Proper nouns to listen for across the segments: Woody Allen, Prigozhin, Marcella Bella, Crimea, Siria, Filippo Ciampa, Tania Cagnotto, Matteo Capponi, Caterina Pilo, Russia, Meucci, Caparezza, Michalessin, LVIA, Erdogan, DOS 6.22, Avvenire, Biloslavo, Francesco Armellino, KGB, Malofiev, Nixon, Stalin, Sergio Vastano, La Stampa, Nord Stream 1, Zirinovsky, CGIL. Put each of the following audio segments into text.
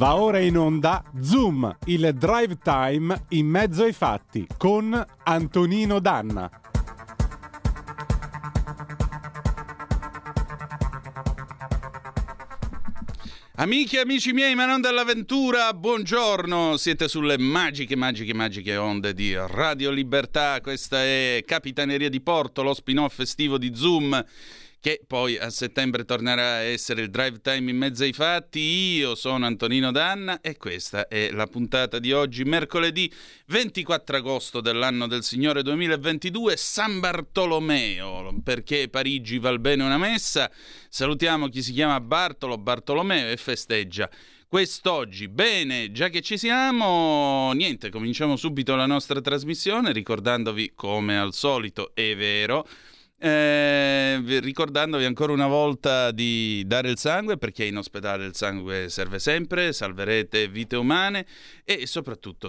Va ora in onda Zoom, il drive time in mezzo ai fatti con Antonino D'Anna. Amiche e amici miei, ma non dell'avventura, buongiorno, siete sulle magiche onde di Radio Libertà, questa è Capitaneria di Porto, lo spin-off estivo di Zoom, che poi a settembre tornerà a essere il drive time in mezzo ai fatti. Io sono Antonino D'Anna e questa è la puntata di oggi, mercoledì 24 agosto dell'anno del Signore 2022, San Bartolomeo, perché Parigi val bene una messa. Salutiamo chi si chiama Bartolomeo e festeggia quest'oggi. Bene, già che ci siamo, niente, cominciamo subito la nostra trasmissione ricordandovi, come al solito, è vero, ricordandovi ancora una volta di dare il sangue, perché in ospedale il sangue serve sempre, salverete vite umane e soprattutto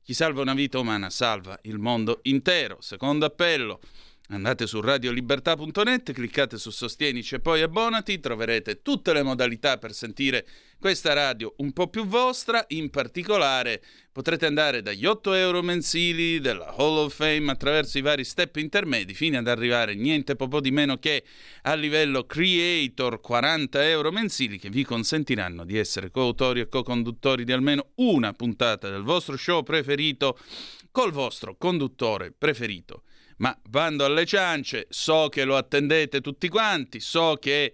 chi salva una vita umana salva il mondo intero. Secondo appello, andate su radiolibertà.net, cliccate su Sostienici e poi abbonati, troverete tutte le modalità per sentire questa radio un po' più vostra. In particolare potrete andare dagli 8 euro mensili della Hall of Fame attraverso i vari step intermedi fino ad arrivare niente po' di meno che a livello creator, 40 euro mensili che vi consentiranno di essere coautori e co-conduttori di almeno una puntata del vostro show preferito col vostro conduttore preferito. Ma bando alle ciance, so che lo attendete tutti quanti, so che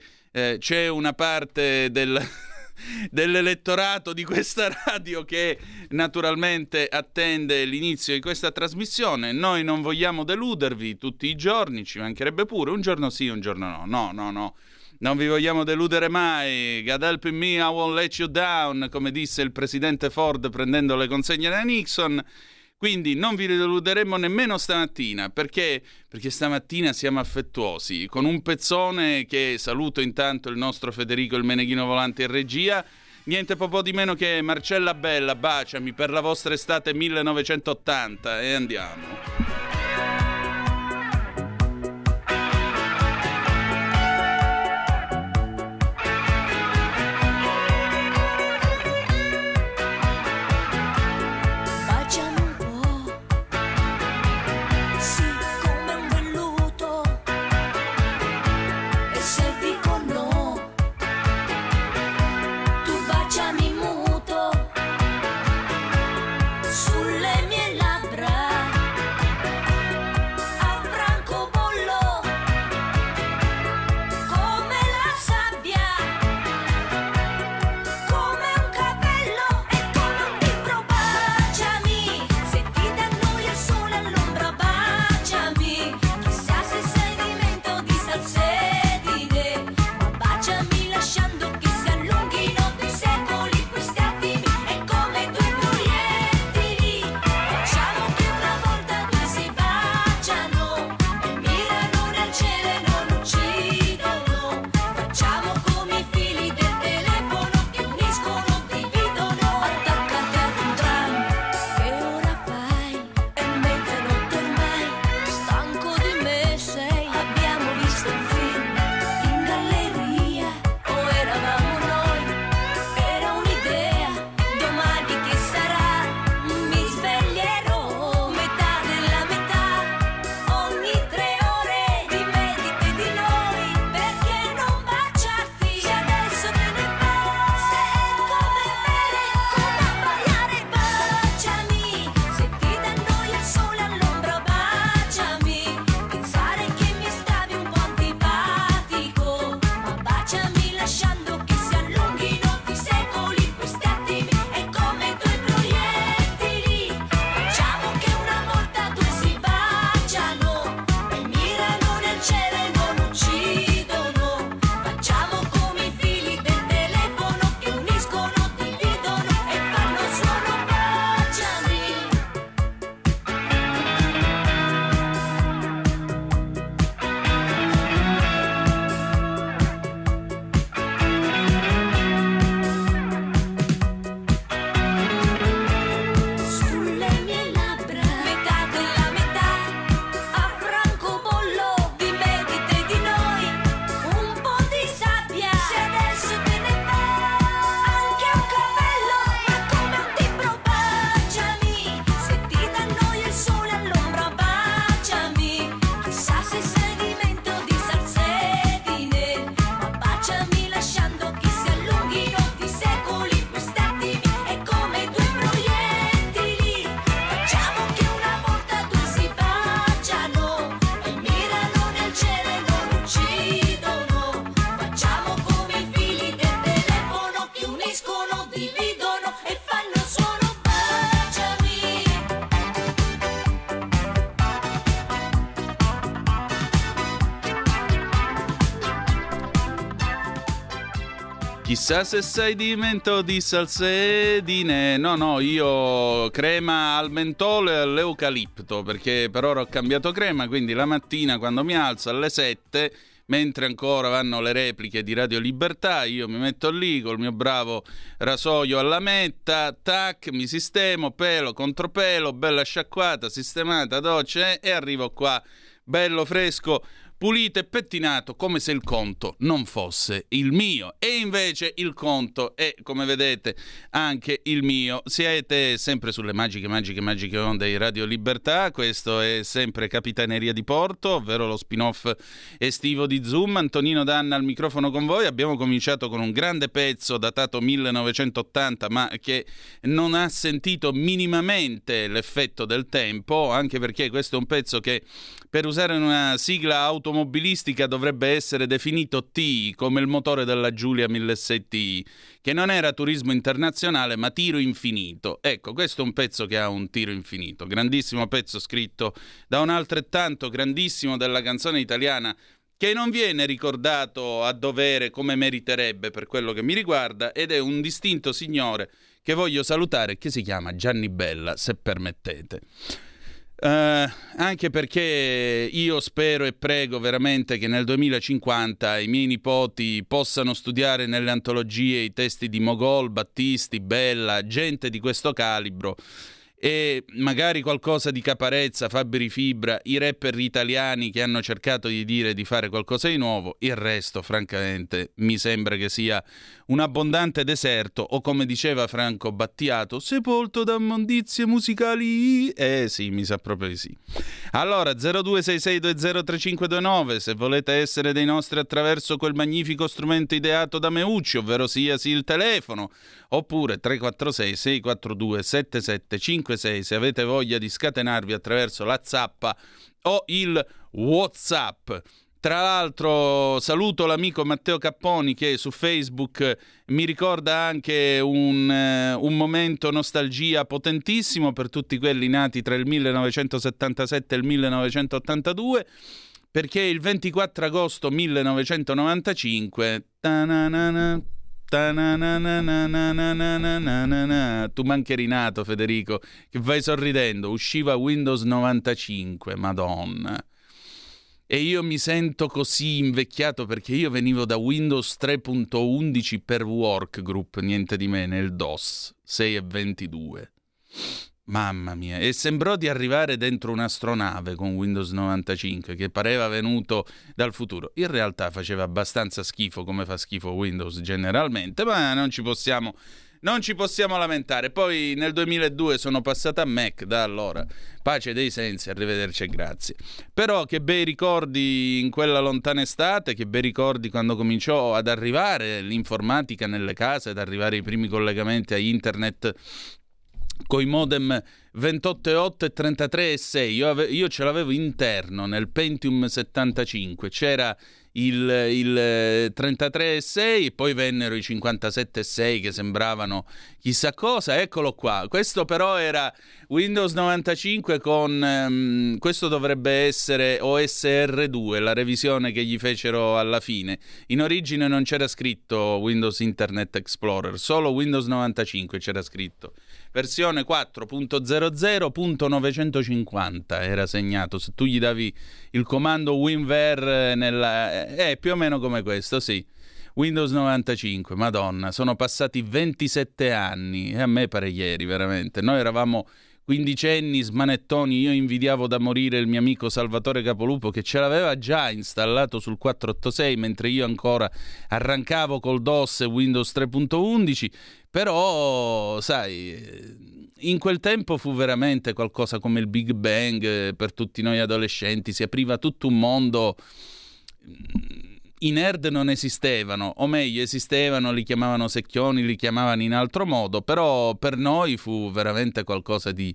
c'è una parte dell'elettorato di questa radio che naturalmente attende l'inizio di questa trasmissione. Noi non vogliamo deludervi tutti i giorni, ci mancherebbe pure, un giorno sì, un giorno no, no. Non vi vogliamo deludere mai. God help me, I won't let you down, come disse il presidente Ford prendendo le consegne da Nixon. Quindi non vi deluderemo nemmeno stamattina, perché stamattina siamo affettuosi, con un pezzone che saluto intanto il nostro Federico il Meneghino Volante in regia, niente po' di meno che Marcella Bella, baciami per la vostra estate 1980 e andiamo. Chissà se sei di mento di salsedine. No, io crema al mentolo e all'eucalipto, perché per ora ho cambiato crema, quindi la mattina quando mi alzo alle 7, mentre ancora vanno le repliche di Radio Libertà, io mi metto lì col mio bravo rasoio alla metta, tac, mi sistemo, pelo contro pelo, bella sciacquata, sistemata, doccia, e arrivo qua bello fresco, pulito e pettinato, come se il conto non fosse il mio. E invece il conto è, come vedete, anche il mio. Siete sempre sulle magiche onde di Radio Libertà. Questo è sempre Capitaneria di Porto, ovvero lo spin-off estivo di Zoom. Antonino D'Anna al microfono con voi. Abbiamo cominciato con un grande pezzo datato 1980, ma che non ha sentito minimamente l'effetto del tempo, anche perché questo è un pezzo che, per usare una sigla automatica automobilistica, dovrebbe essere definito TI, come il motore della Giulia 1600 TI, che non era turismo internazionale ma tiro infinito. Ecco, questo è un pezzo che ha un tiro infinito, grandissimo pezzo scritto da un altrettanto grandissimo della canzone italiana, che non viene ricordato a dovere come meriterebbe per quello che mi riguarda, ed è un distinto signore che voglio salutare, che si chiama Gianni Bella, se permettete. Anche perché io spero e prego veramente che nel 2050 i miei nipoti possano studiare nelle antologie i testi di Mogol, Battisti, Bella, gente di questo calibro, e magari qualcosa di Caparezza, Fabri Fibra, i rapper italiani che hanno cercato di dire di fare qualcosa di nuovo. Il resto, francamente, mi sembra che sia un abbondante deserto, o come diceva Franco Battiato, sepolto da immondizie musicali. Sì, mi sa proprio di sì. Allora, 0266203529, se volete essere dei nostri attraverso quel magnifico strumento ideato da Meucci, ovvero sia il telefono, oppure 346 642 7755, se avete voglia di scatenarvi attraverso la zappa o il WhatsApp. Tra l'altro saluto l'amico Matteo Capponi, che su Facebook mi ricorda anche un momento nostalgia potentissimo per tutti quelli nati tra il 1977 e il 1982, perché il 24 agosto 1995 tu mancheri nato, Federico, che vai sorridendo, usciva Windows 95, madonna. E io mi sento così invecchiato, perché io venivo da Windows 3.11 per Workgroup, niente di meno, il DOS 6.22. Mamma mia, e sembrò di arrivare dentro un'astronave con Windows 95, che pareva venuto dal futuro. In realtà faceva abbastanza schifo, come fa schifo Windows generalmente, ma non ci possiamo lamentare. Poi nel 2002 sono passato a Mac, da allora pace dei sensi, arrivederci e grazie. Però che bei ricordi in quella lontana estate, che bei ricordi quando cominciò ad arrivare l'informatica nelle case, ad arrivare i primi collegamenti a internet coi modem 28.8 e 33.6. Io ce l'avevo interno nel Pentium 75, c'era il 33.6, poi vennero i 57.6 che sembravano chissà cosa. Eccolo qua, questo però era Windows 95 con questo dovrebbe essere OSR2, la revisione che gli fecero alla fine. In origine non c'era scritto Windows Internet Explorer, solo Windows 95 c'era scritto, versione 4.00.950 era segnato. Se tu gli davi il comando WinVer nella più o meno come questo, sì. Windows 95, madonna, sono passati 27 anni, e a me pare ieri, veramente. Noi eravamo quindicenni, smanettoni, io invidiavo da morire il mio amico Salvatore Capolupo, che ce l'aveva già installato sul 486, mentre io ancora arrancavo col DOS e Windows 3.11, però, sai, in quel tempo fu veramente qualcosa come il Big Bang per tutti noi adolescenti, si apriva tutto un mondo. I nerd non esistevano, o meglio esistevano, li chiamavano secchioni, li chiamavano in altro modo, però per noi fu veramente qualcosa di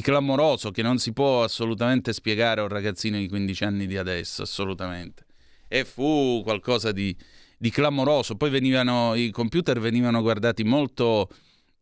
clamoroso, che non si può assolutamente spiegare a un ragazzino di 15 anni di adesso, assolutamente. E fu qualcosa di clamoroso. Poi i computer venivano guardati molto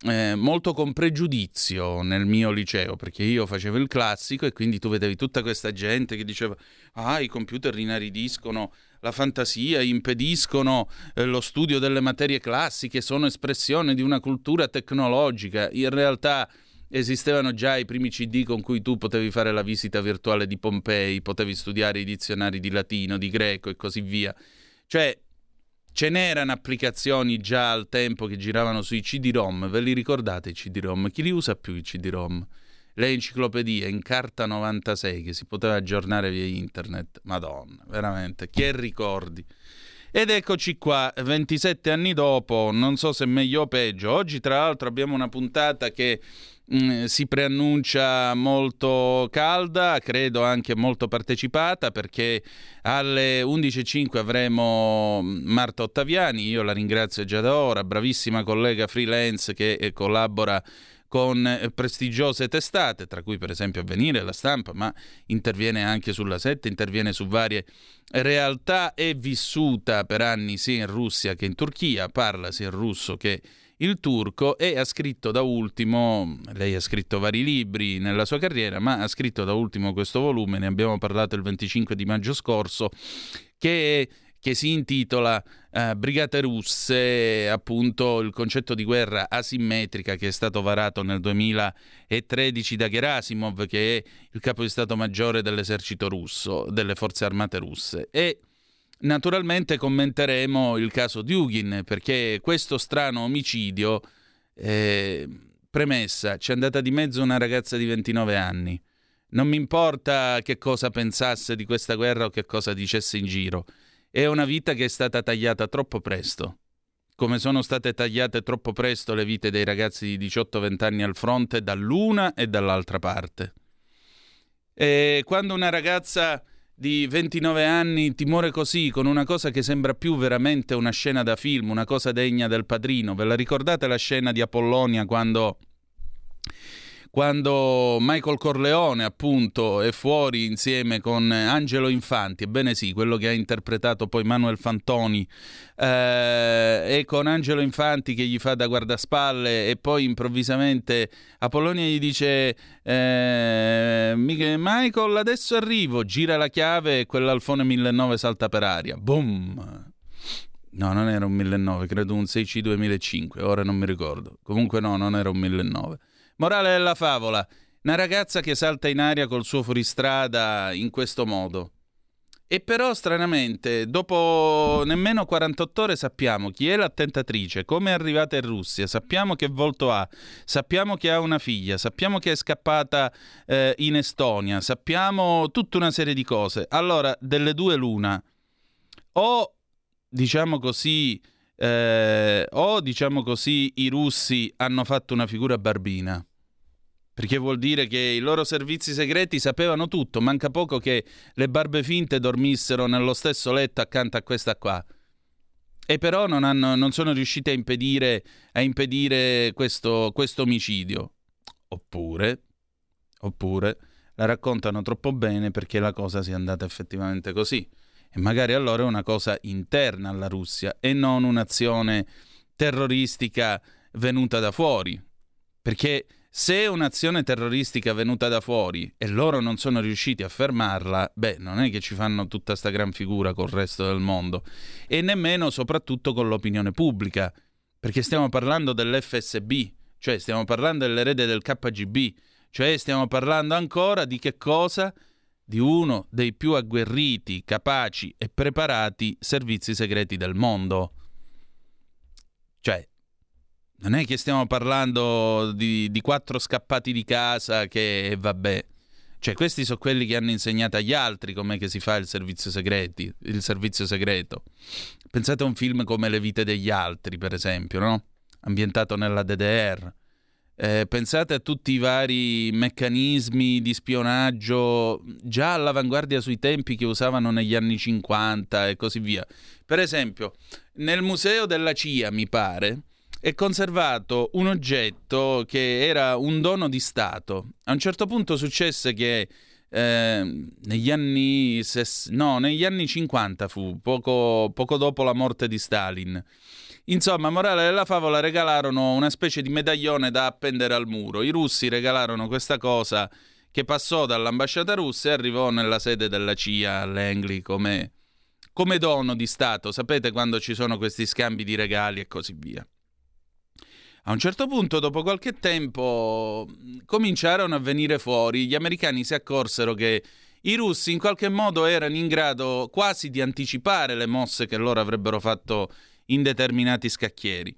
con pregiudizio nel mio liceo, perché io facevo il classico, e quindi tu vedevi tutta questa gente che diceva: ah, i computer inaridiscono la fantasia, impediscono lo studio delle materie classiche, sono espressione di una cultura tecnologica. In realtà esistevano già i primi CD con cui tu potevi fare la visita virtuale di Pompei, potevi studiare i dizionari di latino, di greco e così via. Cioè, ce n'erano applicazioni già al tempo che giravano sui CD-ROM. Ve li ricordate i CD-ROM? Chi li usa più i CD-ROM? Le enciclopedie in carta 96 che si poteva aggiornare via internet. Madonna, veramente, che ricordi. Ed eccoci qua, 27 anni dopo, non so se meglio o peggio. Oggi tra l'altro abbiamo una puntata che si preannuncia molto calda, credo anche molto partecipata, perché alle 11.05 avremo Marta Ottaviani, io la ringrazio già da ora, bravissima collega freelance che collabora con prestigiose testate, tra cui per esempio Avvenire, La Stampa, ma interviene anche sulla 7, interviene su varie realtà, è vissuta per anni sia in Russia che in Turchia, parla sia il russo che il turco e ha scritto da ultimo, lei ha scritto vari libri nella sua carriera, ma ha scritto da ultimo questo volume, ne abbiamo parlato il 25 di maggio scorso, che si intitola Brigate Russe, appunto il concetto di guerra asimmetrica che è stato varato nel 2013 da Gerasimov, che è il capo di Stato Maggiore dell'esercito russo, delle forze armate russe. E naturalmente commenteremo il caso Dugin, perché questo strano omicidio, premessa, c'è andata di mezzo una ragazza di 29 anni. Non mi importa che cosa pensasse di questa guerra o che cosa dicesse in giro. È una vita che è stata tagliata troppo presto. Come sono state tagliate troppo presto le vite dei ragazzi di 18-20 anni al fronte dall'una e dall'altra parte. E quando una ragazza di 29 anni ti muore così, con una cosa che sembra più veramente una scena da film, una cosa degna del Padrino. Ve la ricordate la scena di Apollonia quando Michael Corleone appunto è fuori insieme con Angelo Infanti, ebbene sì, quello che ha interpretato poi Manuel Fantoni, e con Angelo Infanti che gli fa da guardaspalle, e poi improvvisamente Apollonia gli dice Michael adesso arrivo, gira la chiave e quell'Alfone 1009 salta per aria, boom. No, non era un 1009, credo un 6C 2005, ora non mi ricordo, comunque no, non era un 1009. Morale della favola, una ragazza che salta in aria col suo fuoristrada in questo modo. E però stranamente, dopo nemmeno 48 ore sappiamo chi è l'attentatrice, come è arrivata in Russia, sappiamo che volto ha, sappiamo che ha una figlia, sappiamo che è scappata in Estonia, sappiamo tutta una serie di cose. Allora, delle due l'una, o diciamo così... i russi hanno fatto una figura barbina, perché vuol dire che i loro servizi segreti sapevano tutto, manca poco che le barbe finte dormissero nello stesso letto accanto a questa qua, e però non sono riusciti a impedire questo omicidio, oppure la raccontano troppo bene perché la cosa sia andata effettivamente così. E magari allora è una cosa interna alla Russia e non un'azione terroristica venuta da fuori. Perché se è un'azione terroristica venuta da fuori e loro non sono riusciti a fermarla, beh, non è che ci fanno tutta sta gran figura col resto del mondo. E nemmeno, soprattutto, con l'opinione pubblica. Perché stiamo parlando dell'FSB, cioè stiamo parlando dell'erede del KGB, cioè stiamo parlando ancora di che cosa? Di uno dei più agguerriti, capaci e preparati servizi segreti del mondo. Cioè, non è che stiamo parlando di quattro scappati di casa che vabbè. Cioè, questi sono quelli che hanno insegnato agli altri com'è che si fa il servizio segreto. Pensate a un film come Le vite degli altri, per esempio, no? Ambientato nella DDR. Pensate a tutti i vari meccanismi di spionaggio già all'avanguardia sui tempi che usavano negli anni 50 e così via. Per esempio, nel museo della CIA, mi pare, è conservato un oggetto che era un dono di Stato. A un certo punto successe che negli anni 50 fu, poco dopo la morte di Stalin. Insomma, morale della favola, regalarono una specie di medaglione da appendere al muro. I russi regalarono questa cosa che passò dall'ambasciata russa e arrivò nella sede della CIA all'Engli come, come dono di Stato, sapete, quando ci sono questi scambi di regali e così via. A un certo punto, dopo qualche tempo, cominciarono a venire fuori. Gli americani si accorsero che i russi in qualche modo erano in grado quasi di anticipare le mosse che loro avrebbero fatto in determinati scacchieri.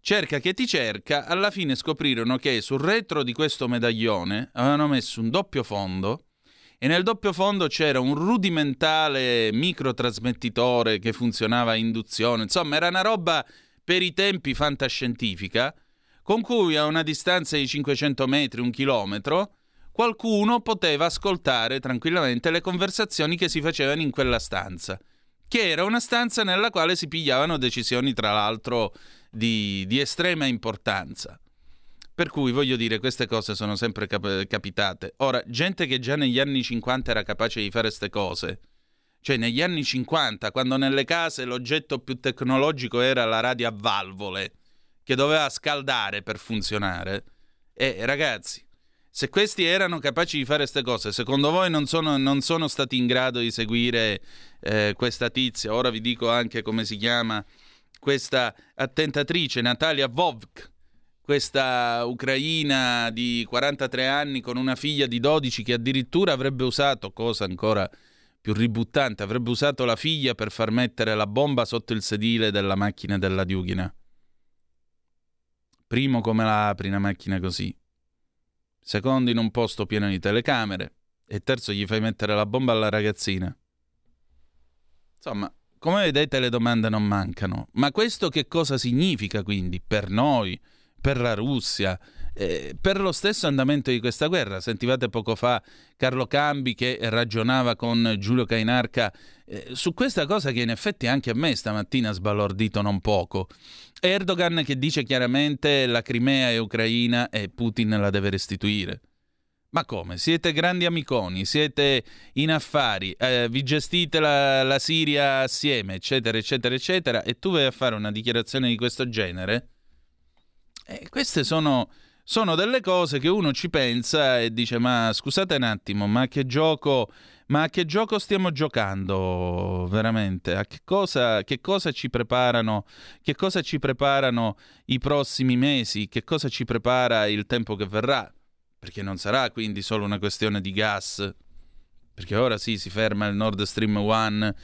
Cerca che ti cerca, alla fine scoprirono che sul retro di questo medaglione avevano messo un doppio fondo e nel doppio fondo c'era un rudimentale microtrasmettitore che funzionava a induzione. Insomma, era una roba per i tempi fantascientifica, con cui a una distanza di 500 metri, 1 chilometro, qualcuno poteva ascoltare tranquillamente le conversazioni che si facevano in quella stanza, che era una stanza nella quale si pigliavano decisioni, tra l'altro, di estrema importanza. Per cui, voglio dire, queste cose sono sempre capitate. Ora, gente che già negli anni 50 era capace di fare queste cose, cioè negli anni 50, quando nelle case l'oggetto più tecnologico era la radio a valvole, che doveva scaldare per funzionare, ragazzi, se questi erano capaci di fare queste cose, secondo voi non sono stati in grado di seguire questa tizia? Ora vi dico anche come si chiama questa attentatrice, Natalia Vovk, questa ucraina di 43 anni con una figlia di 12 che addirittura avrebbe usato, cosa ancora più ributtante, avrebbe usato la figlia per far mettere la bomba sotto il sedile della macchina della Dugina. Primo, come la apri una macchina così? Secondo, in un posto pieno di telecamere, e terzo, gli fai mettere la bomba alla ragazzina. Insomma, come vedete, le domande non mancano. Ma questo che cosa significa, quindi, per noi, per la Russia, per lo stesso andamento di questa guerra? Sentivate poco fa Carlo Cambi che ragionava con Giulio Cainarca su questa cosa che in effetti anche a me stamattina ha sbalordito non poco. Erdogan che dice chiaramente: la Crimea è ucraina e Putin la deve restituire. Ma come? Siete grandi amiconi, siete in affari, vi gestite la Siria assieme, eccetera, eccetera, eccetera, e tu vai a fare una dichiarazione di questo genere? Queste sono delle cose che uno ci pensa e dice: ma scusate un attimo, ma a che gioco stiamo giocando veramente? A che cosa ci preparano? Che cosa ci preparano i prossimi mesi? Che cosa ci prepara il tempo che verrà? Perché non sarà quindi solo una questione di gas, perché ora sì, si ferma il Nord Stream 1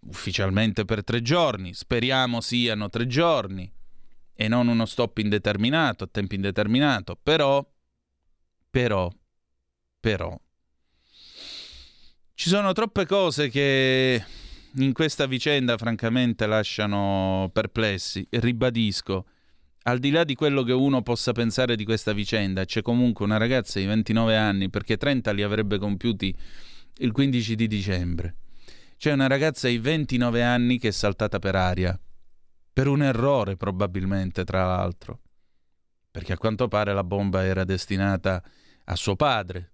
ufficialmente per 3 giorni, speriamo siano 3 giorni e non uno stop indeterminato, a tempo indeterminato, però, ci sono troppe cose che in questa vicenda francamente lasciano perplessi. Ribadisco, al di là di quello che uno possa pensare di questa vicenda, c'è comunque una ragazza di 29 anni, perché 30 li avrebbe compiuti il 15 di dicembre, c'è una ragazza di 29 anni che è saltata per aria, per un errore probabilmente, tra l'altro, perché a quanto pare la bomba era destinata a suo padre.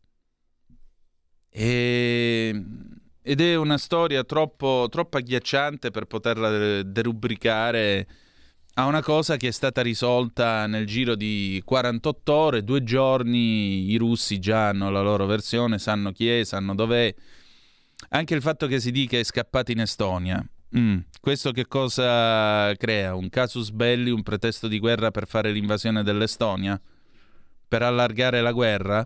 Ed è una storia troppo agghiacciante per poterla derubricare a una cosa che è stata risolta nel giro di 48 ore, 2 giorni. I russi già hanno la loro versione, sanno chi è, sanno dov'è. Anche il fatto che si dica è scappato in Estonia. Questo che cosa crea? Un casus belli, un pretesto di guerra per fare l'invasione dell'Estonia? Per allargare la guerra?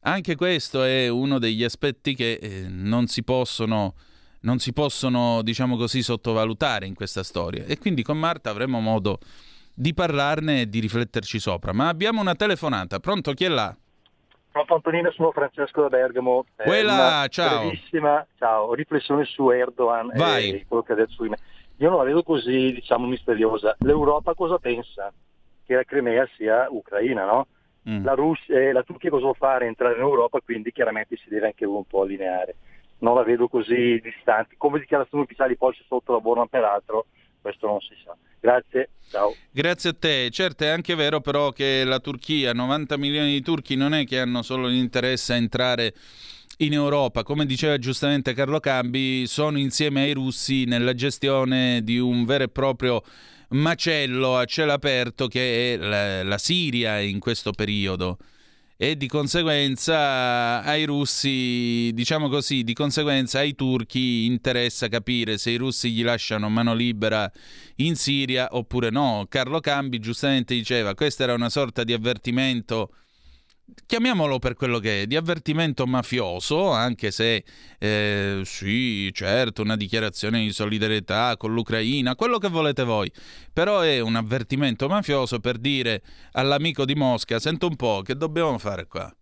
Anche questo è uno degli aspetti che non si possono, diciamo così, sottovalutare in questa storia. E quindi con Marta avremo modo di parlarne e di rifletterci sopra. Ma abbiamo una telefonata. Pronto, chi è là? Pronto Antonino, sono Francesco da Bergamo. Quella, ciao. Brevissima, ciao, riflessione su Erdogan. Vai. E quello che ha detto su me. Io non la vedo così, diciamo, misteriosa. L'Europa cosa pensa? Che la Crimea sia Ucraina, no? La Russia e la Turchia cosa vuol fare? Entrare in Europa, quindi chiaramente si deve anche un po' allineare. Non la vedo così distante. Come dichiarazioni ufficiali poi ci sottolavorano per altro, questo non si sa. Grazie, ciao. Grazie a te. Certo, è anche vero però che la Turchia, 90 milioni di turchi, non è che hanno solo l'interesse a entrare in Europa. Come diceva giustamente Carlo Cambi, sono insieme ai russi nella gestione di un vero e proprio macello a cielo aperto che è la Siria in questo periodo. e di conseguenza ai russi, diciamo così, di conseguenza ai turchi interessa capire se i russi gli lasciano mano libera in Siria oppure no. Carlo Cambi giustamente diceva, questa era una sorta di avvertimento, chiamiamolo per quello che è, di avvertimento mafioso, anche se sì, certo, una dichiarazione di solidarietà con l'Ucraina, quello che volete voi, però è un avvertimento mafioso per dire all'amico di Mosca, sento un po', che dobbiamo fare qua?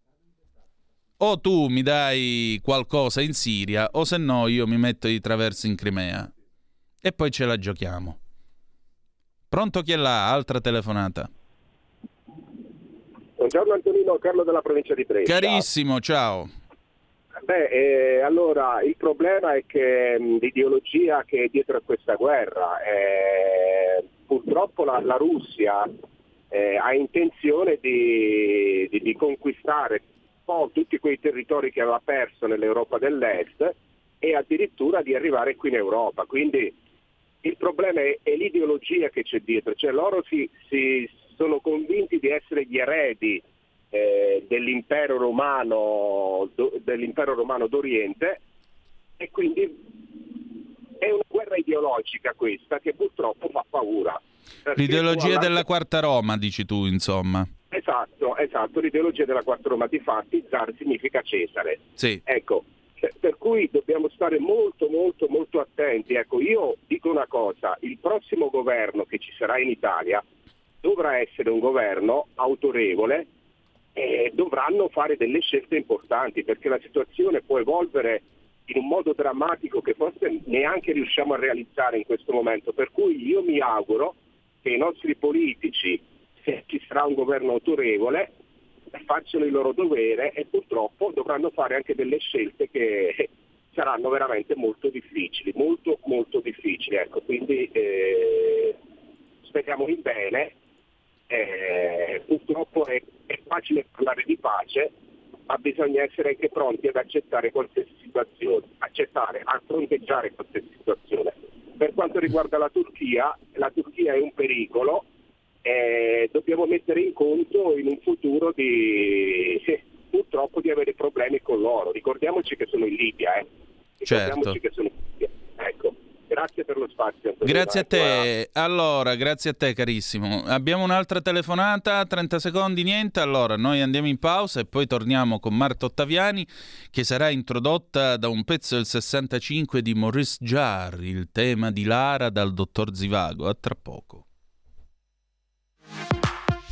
O tu mi dai qualcosa in Siria o se no io mi metto di traverso in Crimea e poi ce la giochiamo. Pronto, chi è là? Altra telefonata. Buongiorno Antonino, Carlo della provincia di Brescia. Carissimo, ciao. Beh, allora il problema è che l'ideologia che è dietro a questa guerra, purtroppo la Russia ha intenzione di conquistare un po' tutti quei territori che aveva perso nell'Europa dell'Est e addirittura di arrivare qui in Europa. Quindi il problema è l'ideologia che c'è dietro, cioè loro si sono convinti di essere gli eredi dell'impero romano d'Oriente e quindi è una guerra ideologica questa che purtroppo fa paura. L'ideologia della Quarta Roma, dici tu, insomma. Esatto, l'ideologia della Quarta Roma, difatti zar significa Cesare. Sì. Ecco, per cui dobbiamo stare molto molto molto attenti. Ecco, io dico una cosa, il prossimo governo che ci sarà in Italia dovrà essere un governo autorevole e dovranno fare delle scelte importanti perché la situazione può evolvere in un modo drammatico che forse neanche riusciamo a realizzare in questo momento. Per cui io mi auguro che i nostri politici, se ci sarà un governo autorevole, facciano il loro dovere e purtroppo dovranno fare anche delle scelte che saranno veramente molto molto difficili. Ecco, quindi speriamo in bene. Purtroppo è facile parlare di pace, ma bisogna essere anche pronti ad accettare qualsiasi situazione, a fronteggiare qualsiasi situazione. Per quanto riguarda la Turchia è un pericolo, dobbiamo mettere in conto in un futuro purtroppo di avere problemi con loro. Ricordiamoci che sono in Libia, Ricordiamoci che sono in Libia. Ecco. Grazie per lo spazio. Grazie a te. Allora, grazie a te carissimo. Abbiamo un'altra telefonata, 30 secondi, niente. Allora, noi andiamo in pausa e poi torniamo con Marta Ottaviani, che sarà introdotta da un pezzo del 65 di Maurice Jarre, il tema di Lara dal Dottor Zivago. A tra poco.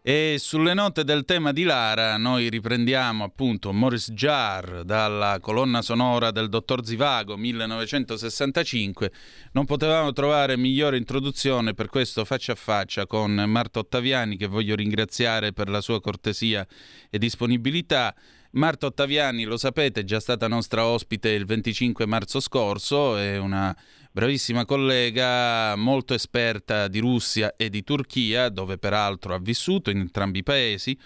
E sulle note del tema di Lara noi riprendiamo appunto Maurice Jarre dalla colonna sonora del Dottor Zivago 1965. Non potevamo trovare migliore introduzione per questo faccia a faccia con Marta Ottaviani, che voglio ringraziare per la sua cortesia e disponibilità. Marta Ottaviani, lo sapete, è già stata nostra ospite il 25 marzo scorso, è una bravissima collega molto esperta di Russia e di Turchia, dove peraltro ha vissuto in entrambi i paesi.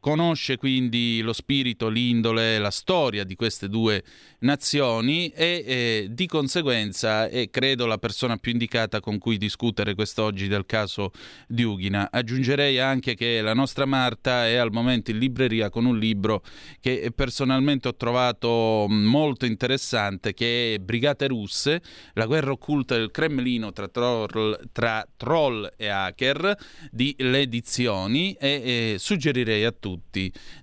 Conosce quindi lo spirito, l'indole, la storia di queste due nazioni e di conseguenza è credo la persona più indicata con cui discutere quest'oggi del caso Dugina. Aggiungerei anche che la nostra Marta è al momento in libreria con un libro che personalmente ho trovato molto interessante, che è Brigate Russe, la guerra occulta del Cremlino tra troll e hacker, di Le Edizioni, e suggerirei a tutti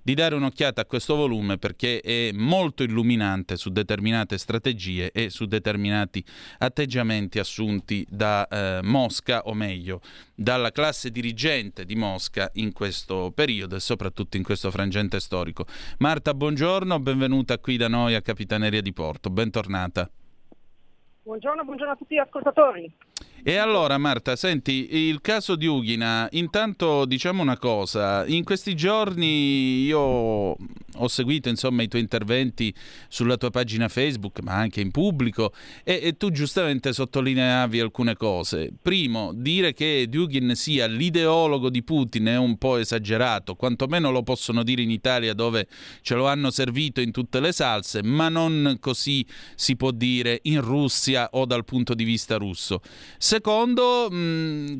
di dare un'occhiata a questo volume perché è molto illuminante su determinate strategie e su determinati atteggiamenti assunti da Mosca, o meglio dalla classe dirigente di Mosca in questo periodo e soprattutto in questo frangente storico. Marta, buongiorno, benvenuta qui da noi a Capitaneria di Porto, bentornata. Buongiorno a tutti gli ascoltatori. E allora Marta, senti, il caso di Dugina, intanto diciamo una cosa, in questi giorni io ho seguito insomma i tuoi interventi sulla tua pagina Facebook, ma anche in pubblico, e tu giustamente sottolineavi alcune cose. Primo, dire che Dugin sia l'ideologo di Putin è un po' esagerato, quantomeno lo possono dire in Italia dove ce lo hanno servito in tutte le salse, ma non così si può dire in Russia o dal punto di vista russo. Secondo,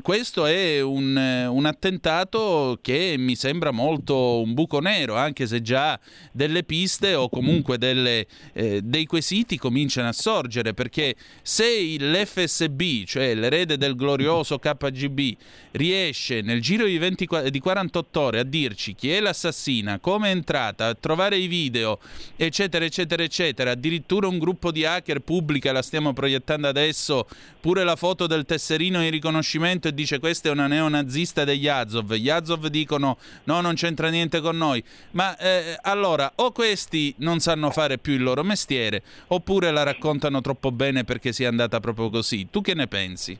questo è un attentato che mi sembra molto un buco nero, anche se già delle piste o comunque dei quesiti cominciano a sorgere, perché se l'FSB, cioè l'erede del glorioso KGB, riesce nel giro di 48 ore a dirci chi è l'assassina, come è entrata, a trovare i video, eccetera, eccetera, eccetera, addirittura un gruppo di hacker pubblica, la stiamo proiettando adesso, pure la foto del tesserino in riconoscimento e dice questa è una neonazista degli Azov. Gli Azov dicono no, non c'entra niente con noi. Ma allora o questi non sanno fare più il loro mestiere oppure la raccontano troppo bene perché sia andata proprio così. Tu che ne pensi?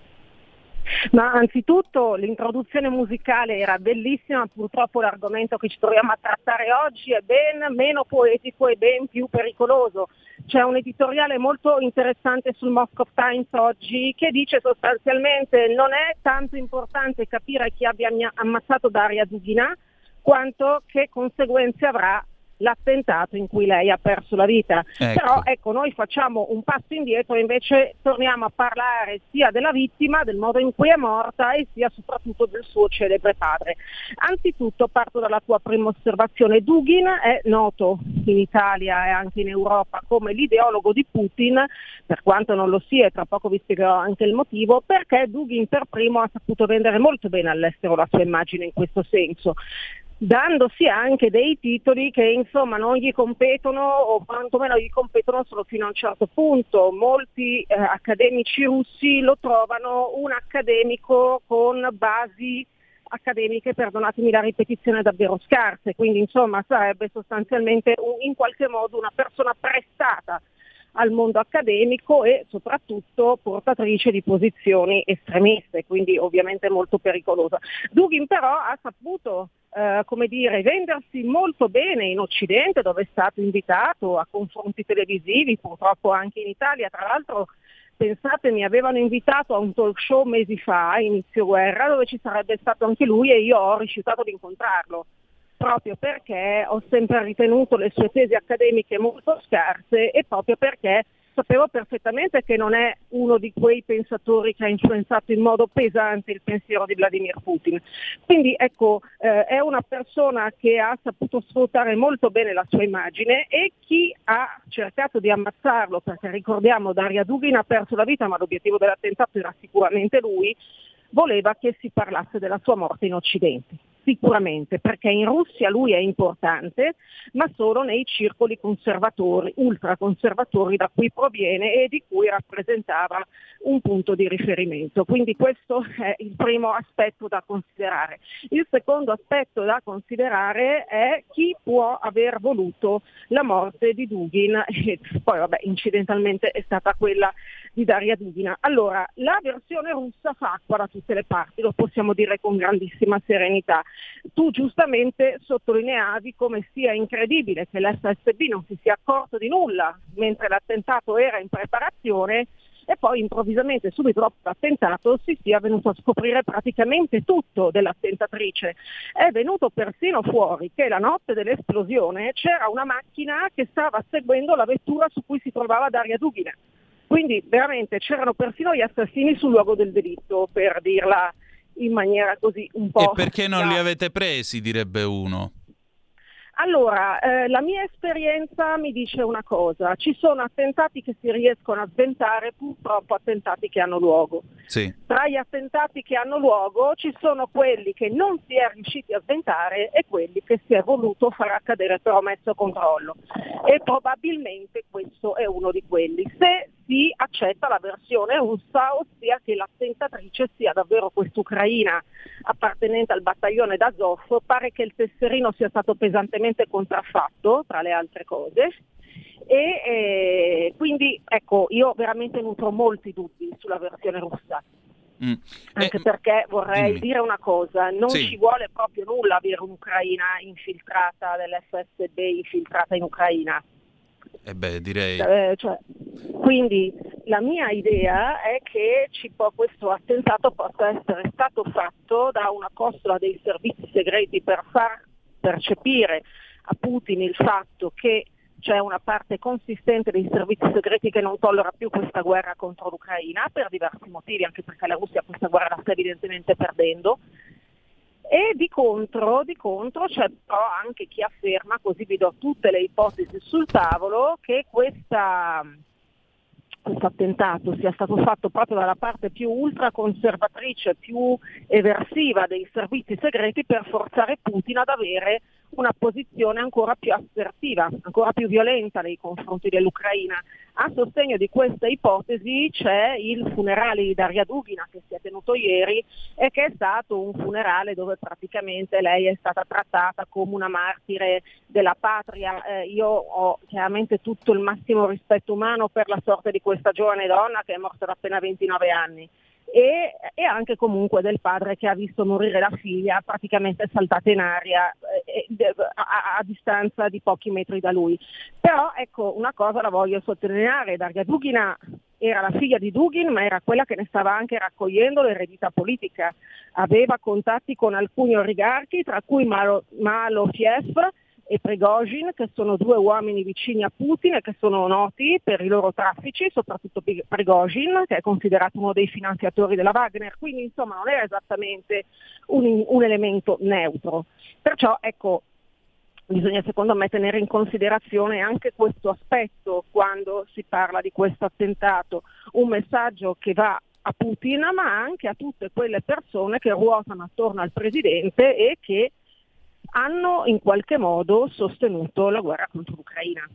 Ma anzitutto l'introduzione musicale era bellissima, purtroppo l'argomento che ci troviamo a trattare oggi è ben meno poetico e ben più pericoloso. C'è un editoriale molto interessante sul Moscow Times oggi che dice sostanzialmente non è tanto importante capire chi abbia ammazzato Daria Dugina quanto che conseguenze avrà l'attentato in cui lei ha perso la vita. Ecco. Però ecco, noi facciamo un passo indietro e invece torniamo a parlare sia della vittima, del modo in cui è morta e sia soprattutto del suo celebre padre. Anzitutto parto dalla tua prima osservazione. Dugin è noto in Italia e anche in Europa come l'ideologo di Putin, per quanto non lo sia, e tra poco vi spiegherò anche il motivo, perché Dugin per primo ha saputo vendere molto bene all'estero la sua immagine in questo senso, dandosi anche dei titoli che insomma non gli competono o quantomeno gli competono solo fino a un certo punto. Molti accademici russi lo trovano un accademico con basi accademiche, perdonatemi la ripetizione, davvero scarse, quindi insomma sarebbe sostanzialmente in qualche modo una persona prestata al mondo accademico e soprattutto portatrice di posizioni estremiste, quindi ovviamente molto pericolosa. Dugin però ha saputo vendersi molto bene in Occidente, dove è stato invitato a confronti televisivi, purtroppo anche in Italia. Tra l'altro, pensate, mi avevano invitato a un talk show mesi fa, inizio guerra, dove ci sarebbe stato anche lui e io ho rifiutato di incontrarlo, proprio perché ho sempre ritenuto le sue tesi accademiche molto scarse e proprio perché sapevo perfettamente che non è uno di quei pensatori che ha influenzato in modo pesante il pensiero di Vladimir Putin. Quindi ecco, è una persona che ha saputo sfruttare molto bene la sua immagine, e chi ha cercato di ammazzarlo, perché ricordiamo Daria Dugin ha perso la vita ma l'obiettivo dell'attentato era sicuramente lui, voleva che si parlasse della sua morte in Occidente. sicuramente, perché in Russia lui è importante, ma solo nei circoli conservatori, ultraconservatori da cui proviene e di cui rappresentava un punto di riferimento. Quindi questo è il primo aspetto da considerare. Il secondo aspetto da considerare è chi può aver voluto la morte di Dugin, e poi vabbè, incidentalmente è stata quella di Daria Dugina. Allora, la versione russa fa acqua da tutte le parti, lo possiamo dire con grandissima serenità. Tu giustamente sottolineavi come sia incredibile che l'FSB non si sia accorto di nulla mentre l'attentato era in preparazione, e poi improvvisamente, subito dopo l'attentato, si sia venuto a scoprire praticamente tutto dell'attentatrice. È venuto persino fuori che la notte dell'esplosione c'era una macchina che stava seguendo la vettura su cui si trovava Daria Dugina. Quindi veramente c'erano persino gli assassini sul luogo del delitto, per dirla in maniera così un po'... E perché non li avete presi, direbbe uno? Allora, la mia esperienza mi dice una cosa: ci sono attentati che si riescono a sventare, purtroppo attentati che hanno luogo. Sì. Tra gli attentati che hanno luogo ci sono quelli che non si è riusciti a sventare e quelli che si è voluto far accadere però messo controllo, e probabilmente questo è uno di quelli, se si accetta la versione russa, ossia che l'attentatrice sia davvero quest'ucraina appartenente al battaglione d'Azov. Pare che il tesserino sia stato pesantemente contraffatto, tra le altre cose, e quindi ecco, io veramente nutro molti dubbi sulla versione russa. Anche perché vorrei dire una cosa: non ci vuole proprio nulla avere un'Ucraina infiltrata dell'FSB, infiltrata in Ucraina. Direi. Quindi la mia idea è che questo attentato possa essere stato fatto da una costola dei servizi segreti per far percepire a Putin il fatto che c'è una parte consistente dei servizi segreti che non tollera più questa guerra contro l'Ucraina, per diversi motivi, anche perché la Russia questa guerra la sta evidentemente perdendo. E di contro c'è però anche chi afferma, così vi do tutte le ipotesi sul tavolo, che questo attentato sia stato fatto proprio dalla parte più ultraconservatrice, più eversiva dei servizi segreti, per forzare Putin ad avere una posizione ancora più assertiva, ancora più violenta nei confronti dell'Ucraina. A sostegno di questa ipotesi c'è il funerale di Daria Dugina che si è tenuto ieri, e che è stato un funerale dove praticamente lei è stata trattata come una martire della patria. Io ho chiaramente tutto il massimo rispetto umano per la sorte di questa giovane donna che è morta da appena 29 anni. E anche comunque del padre che ha visto morire la figlia praticamente saltata in aria a distanza di pochi metri da lui. Però ecco, una cosa la voglio sottolineare: Daria Dugina era la figlia di Dugin, ma era quella che ne stava anche raccogliendo l'eredità politica. Aveva contatti con alcuni oligarchi, tra cui Malofiev e Prigozhin, che sono due uomini vicini a Putin e che sono noti per i loro traffici, soprattutto Prigozhin, che è considerato uno dei finanziatori della Wagner. Quindi insomma non era esattamente un elemento neutro. Perciò ecco, bisogna secondo me tenere in considerazione anche questo aspetto quando si parla di questo attentato, un messaggio che va a Putin ma anche a tutte quelle persone che ruotano attorno al presidente e che hanno in qualche modo sostenuto la guerra contro l'Ucraina.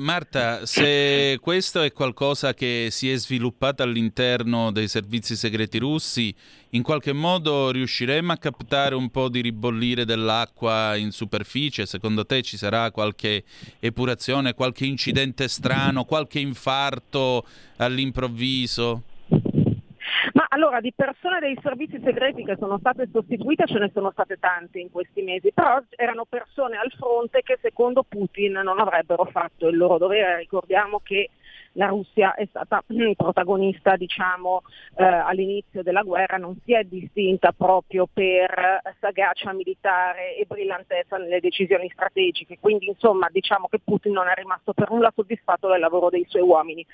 Marta, se questo è qualcosa che si è sviluppato all'interno dei servizi segreti russi, in qualche modo riusciremo a captare un po' di ribollire dell'acqua in superficie? Secondo te ci sarà qualche epurazione, qualche incidente strano, qualche infarto all'improvviso? Ma allora, di persone dei servizi segreti che sono state sostituite ce ne sono state tante in questi mesi, però erano persone al fronte che secondo Putin non avrebbero fatto il loro dovere. Ricordiamo che la Russia è stata protagonista, all'inizio della guerra, non si è distinta proprio per sagacia militare e brillantezza nelle decisioni strategiche, quindi insomma diciamo che Putin non è rimasto per nulla soddisfatto del lavoro dei suoi uomini.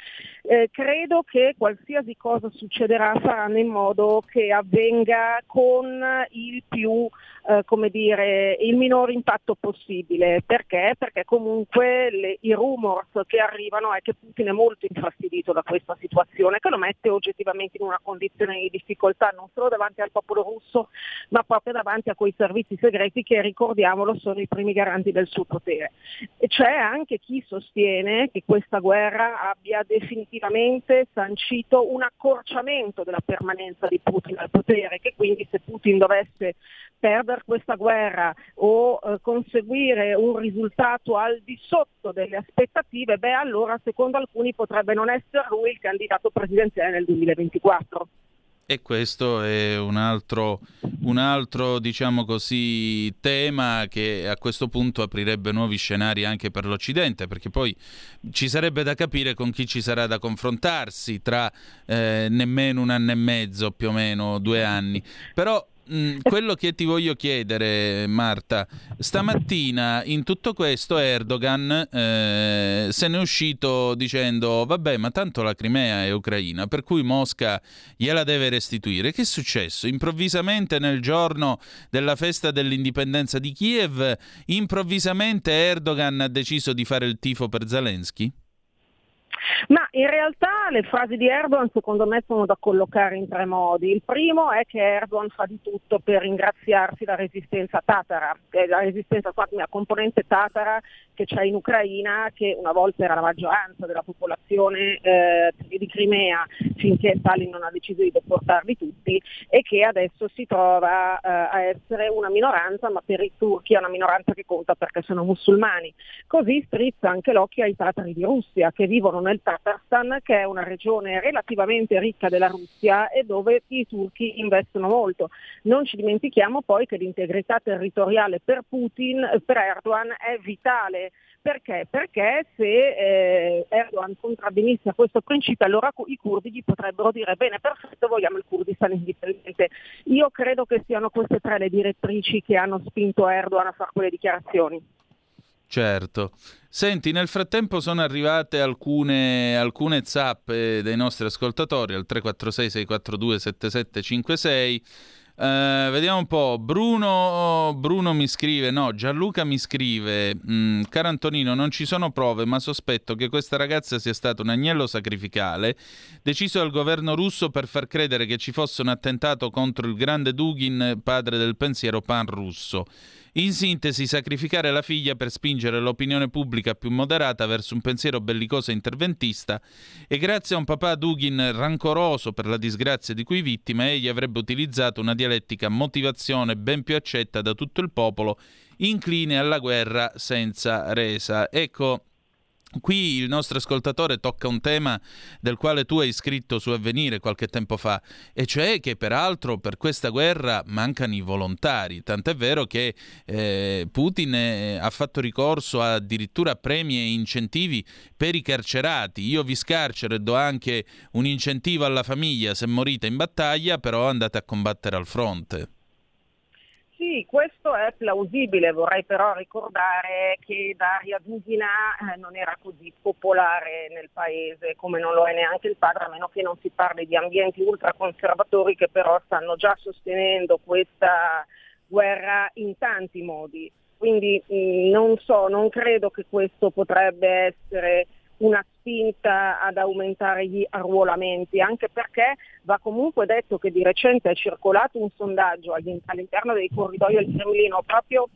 Credo che qualsiasi cosa succederà faranno in modo che avvenga con il più, il minor impatto possibile. Perché? Perché comunque i rumors che arrivano è che Putin è molto molto infastidito da questa situazione, che lo mette oggettivamente in una condizione di difficoltà non solo davanti al popolo russo, ma proprio davanti a quei servizi segreti che, ricordiamolo, sono i primi garanti del suo potere. E c'è anche chi sostiene che questa guerra abbia definitivamente sancito un accorciamento della permanenza di Putin al potere, che quindi se Putin dovesse perdere questa guerra o conseguire un risultato al di sotto delle aspettative, beh, allora secondo alcuni potrebbe non essere lui il candidato presidenziale nel 2024. E questo è un altro, diciamo così, tema che a questo punto aprirebbe nuovi scenari anche per l'Occidente, perché poi ci sarebbe da capire con chi ci sarà da confrontarsi tra nemmeno un anno e mezzo, più o meno 2 anni. Però quello che ti voglio chiedere, Marta, stamattina in tutto questo Erdogan se n'è uscito dicendo vabbè, ma tanto la Crimea è ucraina, per cui Mosca gliela deve restituire. Che è successo? Improvvisamente nel giorno della festa dell'indipendenza di Kiev, improvvisamente Erdogan ha deciso di fare il tifo per Zelensky? Ma in realtà le frasi di Erdogan secondo me sono da collocare in 3 modi. Il primo è che Erdogan fa di tutto per ringraziarsi la resistenza tatara, la resistenza, una componente tatara che c'è in Ucraina, che una volta era la maggioranza della popolazione di Crimea finché Stalin non ha deciso di deportarli tutti, e che adesso si trova a essere una minoranza, ma per i turchi è una minoranza che conta perché sono musulmani. Così strizza anche l'occhio ai tatari di Russia, che vivono nel Tatarstan, che è una regione relativamente ricca della Russia e dove i turchi investono molto. Non ci dimentichiamo poi che l'integrità territoriale per Erdogan è vitale. Perché? Perché se Erdogan contravvenisse a questo principio, allora i curdi gli potrebbero dire bene, perfetto, vogliamo il Kurdistan indipendente. Io credo che siano queste 3 le direttrici che hanno spinto Erdogan a fare quelle dichiarazioni. Certo. Senti, nel frattempo sono arrivate alcune zappe dei nostri ascoltatori al 346-642-7756. Vediamo un po'. Bruno mi scrive, no, Gianluca mi scrive: caro Antonino, non ci sono prove, ma sospetto che questa ragazza sia stato un agnello sacrificale deciso dal governo russo per far credere che ci fosse un attentato contro il grande Dugin, padre del pensiero pan-russo. In sintesi, sacrificare la figlia per spingere l'opinione pubblica più moderata verso un pensiero bellicoso e interventista, e grazie a un papà Dugin rancoroso per la disgrazia di cui vittima, egli avrebbe utilizzato una dialettica motivazione ben più accetta da tutto il popolo, incline alla guerra senza resa. Ecco, qui il nostro ascoltatore tocca un tema del quale tu hai scritto su Avvenire qualche tempo fa, e cioè che peraltro per questa guerra mancano i volontari, tant'è vero che Putin ha fatto ricorso addirittura a premi e incentivi per i carcerati. Io vi scarcero e do anche un incentivo alla famiglia se morite in battaglia, però andate a combattere al fronte. Sì, questo è plausibile, vorrei però ricordare che Daria Dugina non era così popolare nel paese, come non lo è neanche il padre, a meno che non si parli di ambienti ultraconservatori che però stanno già sostenendo questa guerra in tanti modi. Quindi non credo che questo potrebbe essere una spinta ad aumentare gli arruolamenti, anche perché va comunque detto che di recente è circolato un sondaggio all'interno dei corridoi del Cremlino, proprio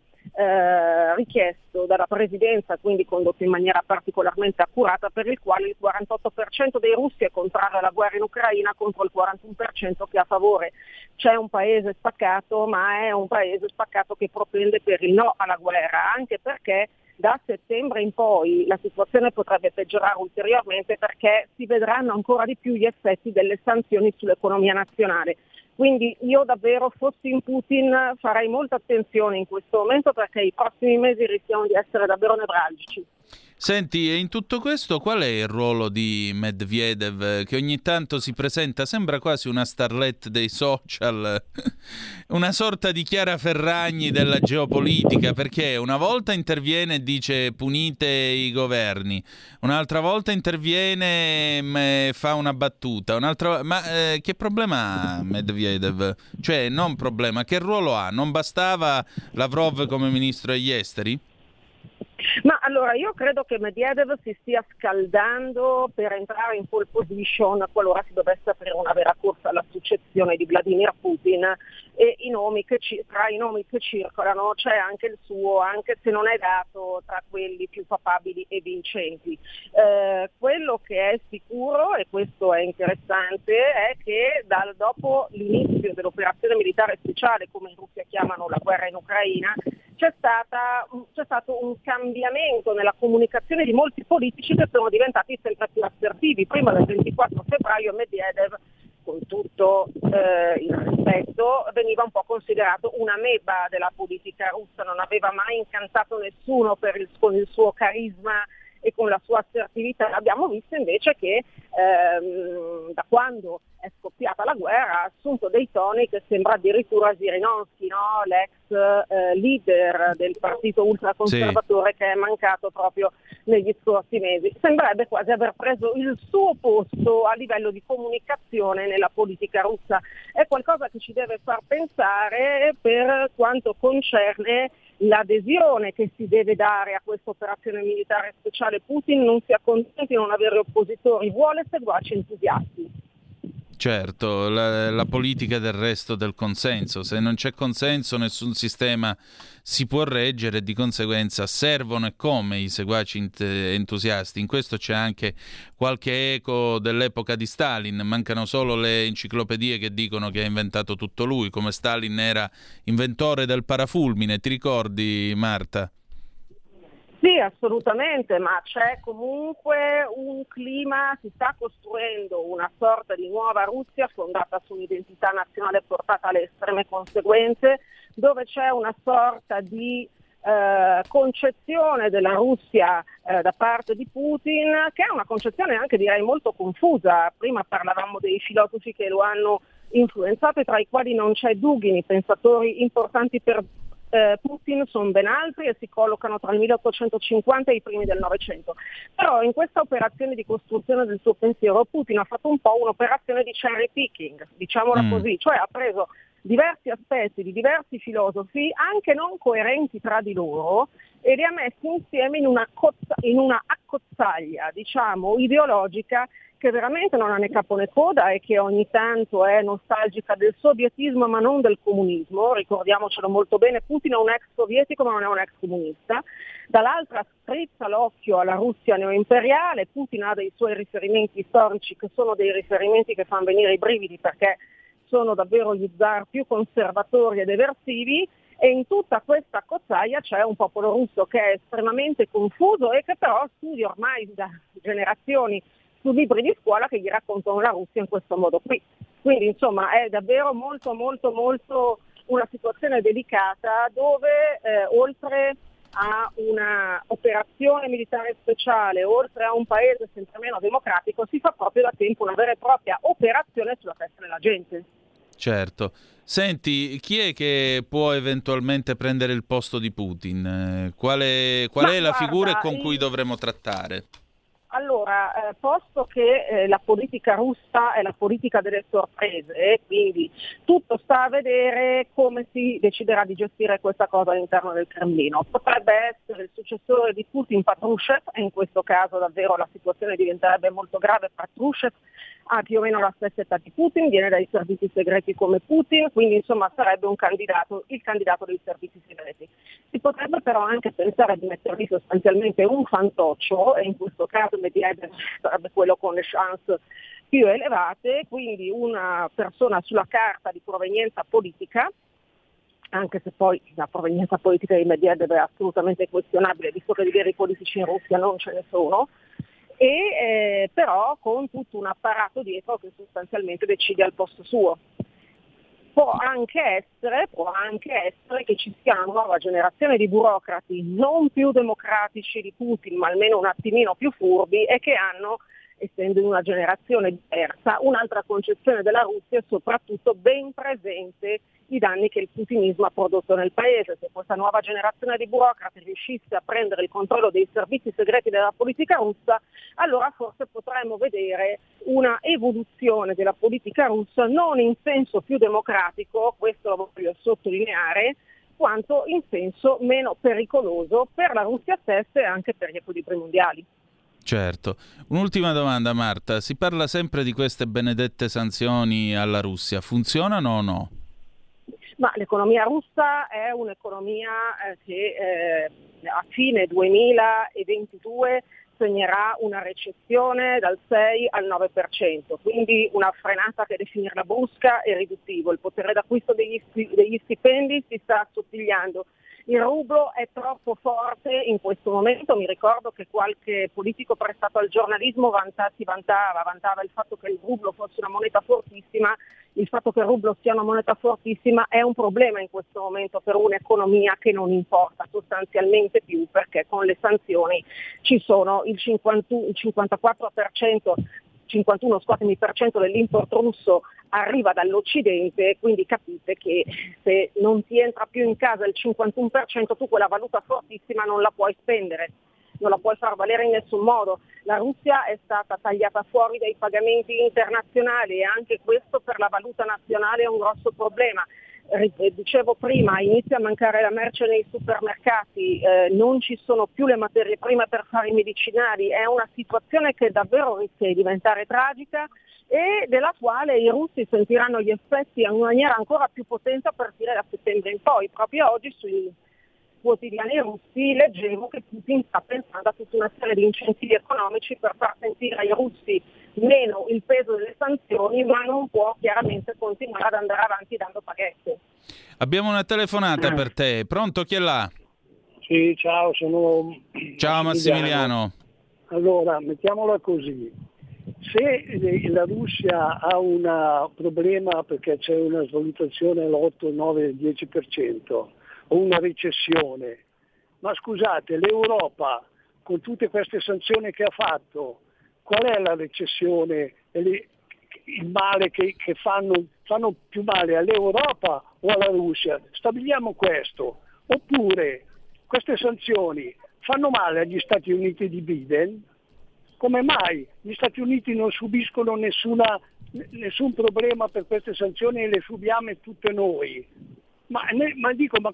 richiesto dalla presidenza, quindi condotto in maniera particolarmente accurata, per il quale il 48% dei russi è contrario alla guerra in Ucraina contro il 41% che è a favore. C'è un paese spaccato, ma è un paese spaccato che propende per il no alla guerra, anche perché da settembre in poi la situazione potrebbe peggiorare ulteriormente, perché si vedranno ancora di più gli effetti delle sanzioni sull'economia nazionale. Quindi io davvero, fossi in Putin, farei molta attenzione in questo momento, perché i prossimi mesi rischiano di essere davvero nevralgici. Senti, e in tutto questo qual è il ruolo di Medvedev, che ogni tanto si presenta, sembra quasi una starlette dei social, una sorta di Chiara Ferragni della geopolitica, perché una volta interviene e dice punite i governi, un'altra volta interviene e fa una battuta, ma che problema ha Medvedev? Cioè, non problema, che ruolo ha? Non bastava Lavrov come ministro degli esteri? Ma allora io credo che Medvedev si stia scaldando per entrare in pole position qualora si dovesse aprire una vera corsa alla successione di Vladimir Putin, e tra i nomi che circolano c'è anche il suo, anche se non è dato tra quelli più papabili e vincenti. Quello che è sicuro, e questo è interessante, è che dopo l'inizio dell'operazione militare speciale, come in Russia chiamano la guerra in Ucraina, c'è stato un cambiamento nella comunicazione di molti politici che sono diventati sempre più assertivi. Prima del 24 febbraio Medvedev, con tutto il rispetto, veniva un po' considerato una meba della politica russa, non aveva mai incantato nessuno con il suo carisma e con la sua assertività. Abbiamo visto invece che da quando è scoppiata la guerra ha assunto dei toni che sembra addirittura Zirinovsky, no? L'ex leader del partito ultraconservatore, sì, che è mancato proprio negli scorsi mesi. Sembrerebbe quasi aver preso il suo posto a livello di comunicazione nella politica russa. È qualcosa che ci deve far pensare per quanto concerne l'adesione che si deve dare a questa operazione militare speciale. Putin non si accontenta di non avere oppositori, vuole seguaci entusiasti. Certo, la politica del resto del consenso. Se non c'è consenso nessun sistema si può reggere, di conseguenza servono e come i seguaci entusiasti. In questo c'è anche qualche eco dell'epoca di Stalin, mancano solo le enciclopedie che dicono che ha inventato tutto lui, come Stalin era inventore del parafulmine, ti ricordi Marta? Sì, assolutamente, ma c'è comunque un clima, si sta costruendo una sorta di nuova Russia fondata su un'identità nazionale portata alle estreme conseguenze, dove c'è una sorta di concezione della Russia da parte di Putin, che è una concezione anche direi molto confusa. Prima parlavamo dei filosofi che lo hanno influenzato, tra i quali non c'è Dugin. I pensatori importanti per Putin sono ben altri e si collocano tra il 1850 e i primi del Novecento. Però in questa operazione di costruzione del suo pensiero Putin ha fatto un po' un'operazione di cherry picking, diciamola così, cioè ha preso diversi aspetti di diversi filosofi, anche non coerenti tra di loro, e li ha messi insieme in una accozzaglia, diciamo, ideologica, che veramente non ha né capo né coda e che ogni tanto è nostalgica del sovietismo ma non del comunismo. Ricordiamocelo molto bene, Putin è un ex sovietico ma non è un ex comunista. Dall'altra strizza l'occhio alla Russia neoimperiale, Putin ha dei suoi riferimenti storici che sono dei riferimenti che fanno venire i brividi, perché sono davvero gli zar più conservatori ed eversivi, e in tutta questa accozzaglia c'è un popolo russo che è estremamente confuso e che però studia ormai da generazioni su libri di scuola che gli raccontano la Russia in questo modo qui. Quindi insomma è davvero molto molto molto una situazione delicata, dove oltre a una operazione militare speciale, oltre a un paese sempre meno democratico, si fa proprio da tempo una vera e propria operazione sulla testa della gente. Certo. Senti, chi è che può eventualmente prendere il posto di Putin? Qual è la figura con cui dovremo trattare? Allora, posto che la politica russa è la politica delle sorprese, quindi tutto sta a vedere come si deciderà di gestire questa cosa all'interno del Cremlino. Potrebbe essere il successore di Putin Patrushev, e in questo caso davvero la situazione diventerebbe molto grave. Patrushev ha più o meno la stessa età di Putin, viene dai servizi segreti come Putin, quindi insomma sarebbe il candidato dei servizi segreti. Si potrebbe però anche pensare di mettervi sostanzialmente un fantoccio, e in questo caso Medvedev sarebbe quello con le chance più elevate, quindi una persona sulla carta di provenienza politica, anche se poi la provenienza politica di Medvedev è assolutamente questionabile, visto che di veri politici in Russia non ce ne sono, e però con tutto un apparato dietro che sostanzialmente decide al posto suo. Può anche essere che ci sia una nuova generazione di burocrati non più democratici di Putin, ma almeno un attimino più furbi, e che hanno, essendo una generazione diversa, un'altra concezione della Russia e soprattutto ben presente i danni che il putinismo ha prodotto nel paese. Se questa nuova generazione di burocrati riuscisse a prendere il controllo dei servizi segreti della politica russa, allora forse potremmo vedere una evoluzione della politica russa non in senso più democratico, questo lo voglio sottolineare, quanto in senso meno pericoloso per la Russia stessa e anche per gli equilibri mondiali. Certo. Un'ultima domanda, Marta. Si parla sempre di queste benedette sanzioni alla Russia. Funzionano o no? Ma l'economia russa è un'economia che a fine 2022 segnerà una recessione dal 6 al 9%, quindi una frenata che definirla brusca è riduttivo. Il potere d'acquisto degli stipendi si sta assottigliando. Il rublo è troppo forte in questo momento, mi ricordo che qualche politico prestato al giornalismo vantava il fatto che il rublo fosse una moneta fortissima. Il fatto che il rublo sia una moneta fortissima è un problema in questo momento per un'economia che non importa sostanzialmente più, perché con le sanzioni ci sono il 51% dell'import russo arriva dall'Occidente, quindi capite che se non ti entra più in casa il 51% tu quella valuta fortissima non la puoi spendere, non la puoi far valere in nessun modo. La Russia è stata tagliata fuori dai pagamenti internazionali e anche questo per la valuta nazionale è un grosso problema. Dicevo prima, inizia a mancare la merce nei supermercati, non ci sono più le materie prime per fare i medicinali, è una situazione che davvero rischia di diventare tragica e della quale i russi sentiranno gli effetti in maniera ancora più potente a partire da settembre in poi. Proprio oggi sui quotidiani russi leggevo che Putin sta pensando a tutta una serie di incentivi economici per far sentire ai russi meno il peso delle sanzioni, ma non può chiaramente continuare ad andare avanti dando paghette. Abbiamo una telefonata per te. Pronto, chi è là? Sì, ciao, sono Ciao Massimiliano. Allora, mettiamola così. Se la Russia ha un problema perché c'è una svalutazione all'8, 9, 10% o una recessione, ma scusate, l'Europa con tutte queste sanzioni che ha fatto, qual è la recessione, il male che fanno più male all'Europa o alla Russia? Stabiliamo questo. Oppure queste sanzioni fanno male agli Stati Uniti di Biden? Come mai gli Stati Uniti non subiscono nessun problema per queste sanzioni e le subiamo tutte noi? Ma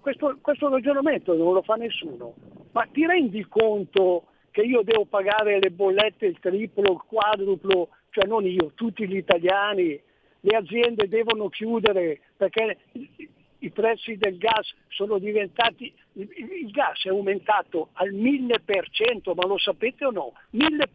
questo ragionamento non lo fa nessuno. Ma ti rendi conto che io devo pagare le bollette il triplo, il quadruplo, cioè non io, tutti gli italiani, le aziende devono chiudere perché i prezzi del gas sono diventati, il gas è aumentato al 1000%, ma lo sapete o no? 1000%! Allora,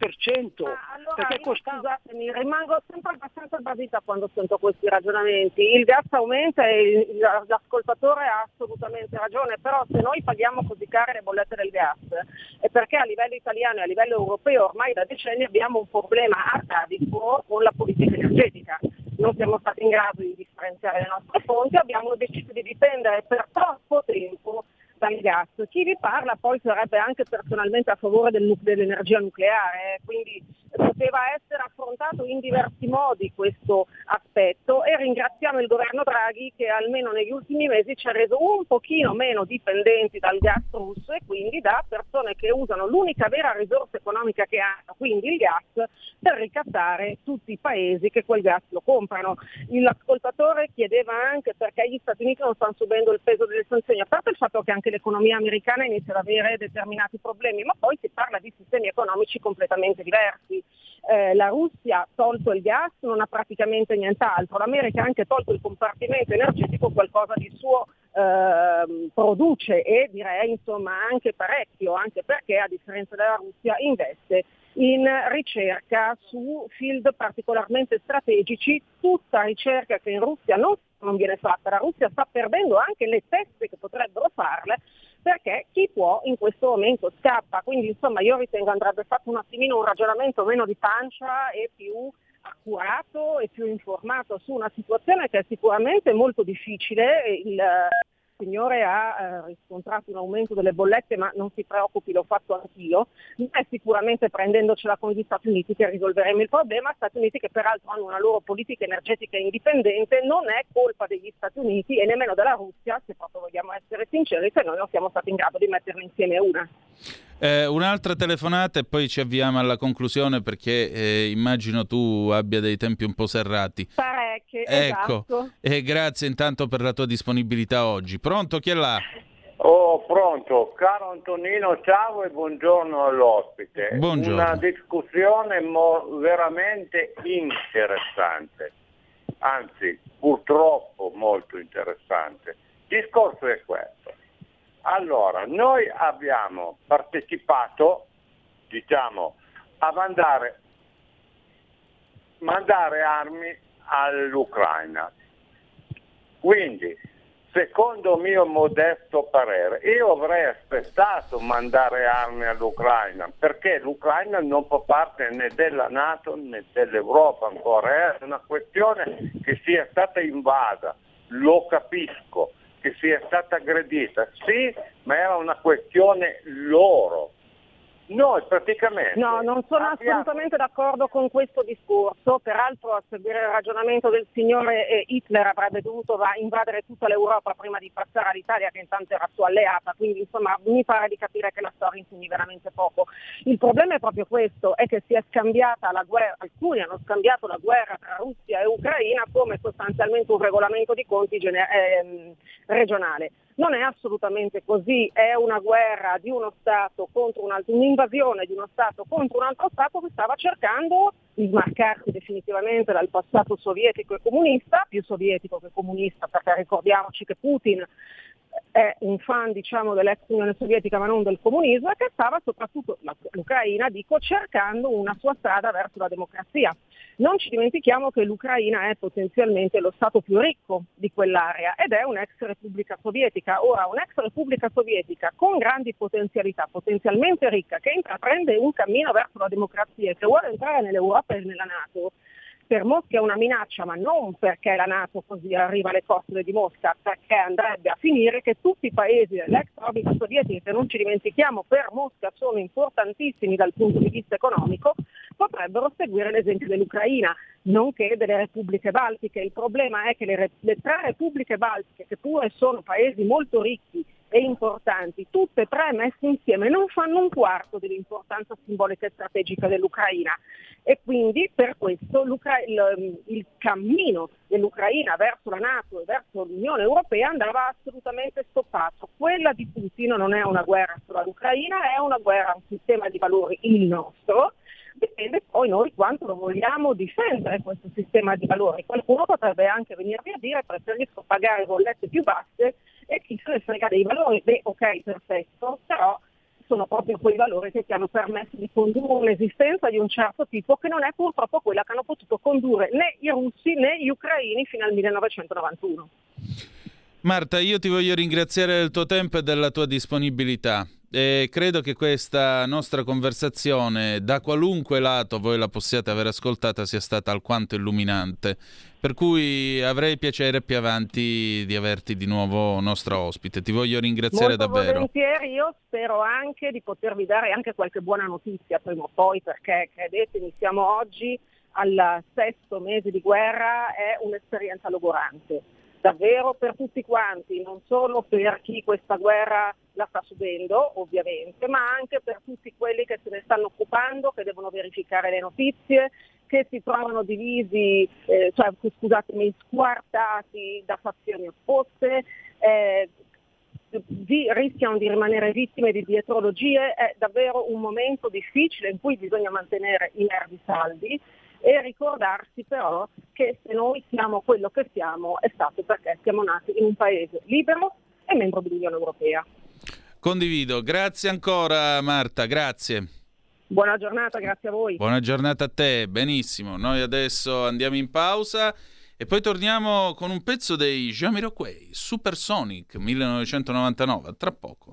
perché scusatemi, rimango sempre abbastanza basita quando sento questi ragionamenti. Il gas aumenta e l'ascoltatore ha assolutamente ragione, però se noi paghiamo così care le bollette del gas è perché a livello italiano e a livello europeo ormai da decenni abbiamo un problema atavico con la politica energetica. Non siamo stati in grado di differenziare le nostre fonti, abbiamo deciso di dipendere per troppo tempo dal gas. Chi vi parla poi sarebbe anche personalmente a favore dell'energia nucleare, quindi poteva essere affrontato in diversi modi questo aspetto e ringraziamo il governo Draghi che almeno negli ultimi mesi ci ha reso un pochino meno dipendenti dal gas russo e quindi da persone che usano l'unica vera risorsa economica che hanno, quindi il gas, per ricattare tutti i paesi che quel gas lo comprano. L'ascoltatore chiedeva anche perché gli Stati Uniti non stanno subendo il peso delle sanzioni, a parte il fatto che anche l'economia americana inizia ad avere determinati problemi, ma poi si parla di sistemi economici completamente diversi. La Russia, tolto il gas, non ha praticamente nient'altro. L'America ha anche tolto il compartimento energetico, qualcosa di suo produce e direi insomma anche parecchio, anche perché a differenza della Russia investe in ricerca su field particolarmente strategici, tutta ricerca che in Russia non viene fatta. La Russia sta perdendo anche le teste che potrebbero farle perché chi può in questo momento scappa, quindi insomma io ritengo andrebbe fatto un attimino un ragionamento meno di pancia e più accurato e più informato su una situazione che è sicuramente molto difficile. Il signore ha riscontrato un aumento delle bollette, ma non si preoccupi, l'ho fatto anch'io, è sicuramente prendendocela con gli Stati Uniti che risolveremo il problema. Stati Uniti che peraltro hanno una loro politica energetica indipendente, non è colpa degli Stati Uniti e nemmeno della Russia, se proprio vogliamo essere sinceri, se noi non siamo stati in grado di metterne insieme una. Un'altra telefonata e poi ci avviamo alla conclusione, perché immagino tu abbia dei tempi un po' serrati. Parecchie, ecco. Esatto. E grazie intanto per la tua disponibilità oggi. Pronto, chi è là? Oh, pronto, caro Antonino, ciao e buongiorno all'ospite. Buongiorno. Una discussione veramente interessante, anzi purtroppo molto interessante. Il discorso è questo. Allora, noi abbiamo partecipato, diciamo, a mandare armi all'Ucraina. Quindi, secondo mio modesto parere, io avrei aspettato mandare armi all'Ucraina, perché l'Ucraina non fa parte né della NATO né dell'Europa ancora, è una questione che sia stata invasa, lo capisco, che sia stata aggredita, sì, ma era una questione loro. Noi praticamente... No, non sono assolutamente d'accordo con questo discorso, peraltro a seguire il ragionamento del signore Hitler avrebbe dovuto invadere tutta l'Europa prima di passare all'Italia, che intanto era sua alleata, quindi insomma mi pare di capire che la storia insegni veramente poco. Il problema è proprio questo, è che si è scambiata la guerra, alcuni hanno scambiato la guerra tra Russia e Ucraina come sostanzialmente un regolamento di conti regionale. Non è assolutamente così, è una guerra di uno Stato contro un altro, un'invasione di uno Stato contro un altro Stato che stava cercando di smarcarsi definitivamente dal passato sovietico e comunista, più sovietico che comunista, perché ricordiamoci che Putin è un fan, diciamo, dell'ex Unione Sovietica ma non del comunismo, e che stava soprattutto l'Ucraina, dico, cercando una sua strada verso la democrazia. Non ci dimentichiamo che l'Ucraina è potenzialmente lo Stato più ricco di quell'area ed è un'ex Repubblica Sovietica. Ora, un'ex Repubblica Sovietica con grandi potenzialità, potenzialmente ricca, che intraprende un cammino verso la democrazia e che vuole entrare nell'Europa e nella NATO, per Mosca è una minaccia, ma non perché la NATO così arriva alle costole di Mosca, perché andrebbe a finire che tutti i paesi dell'ex Repubblica Sovietica, non ci dimentichiamo, per Mosca sono importantissimi dal punto di vista economico, potrebbero seguire l'esempio dell'Ucraina, nonché delle repubbliche baltiche. Il problema è che le tre repubbliche baltiche, che pure sono paesi molto ricchi e importanti, tutte e tre messe insieme non fanno un quarto dell'importanza simbolica e strategica dell'Ucraina, e quindi per questo il cammino dell'Ucraina verso la NATO e verso l'Unione Europea andava assolutamente stoppato. Quella di Putin non è una guerra sull'Ucraina, è una guerra a un sistema di valori, il nostro. Dipende poi noi quanto lo vogliamo difendere questo sistema di valori. Qualcuno potrebbe anche venirvi a dire: preferisco pagare bollette più basse e chi se ne frega dei valori. Beh, ok, perfetto, però sono proprio quei valori che ti hanno permesso di condurre un'esistenza di un certo tipo, che non è purtroppo quella che hanno potuto condurre né i russi né gli ucraini fino al 1991. Marta, io ti voglio ringraziare del tuo tempo e della tua disponibilità. Credo che questa nostra conversazione, da qualunque lato voi la possiate aver ascoltata, sia stata alquanto illuminante, per cui avrei piacere più avanti di averti di nuovo nostro ospite. Ti voglio ringraziare molto davvero. Volentieri, io spero anche di potervi dare anche qualche buona notizia prima o poi, perché credetemi, siamo oggi al 6° mese di guerra, è un'esperienza logorante davvero per tutti quanti, non solo per chi questa guerra la sta subendo ovviamente, ma anche per tutti quelli che se ne stanno occupando, che devono verificare le notizie, che si trovano divisi, squartati da fazioni opposte, rischiano di rimanere vittime di dietrologie. È davvero un momento difficile in cui bisogna mantenere i nervi saldi e ricordarsi però che se noi siamo quello che siamo è stato perché siamo nati in un paese libero e membro dell'Unione Europea. Condivido, grazie ancora Marta, grazie. Buona giornata, grazie a voi. Buona giornata a te, benissimo. Noi adesso andiamo in pausa e poi torniamo con un pezzo dei Jamiroquai, Supersonic 1999, tra poco.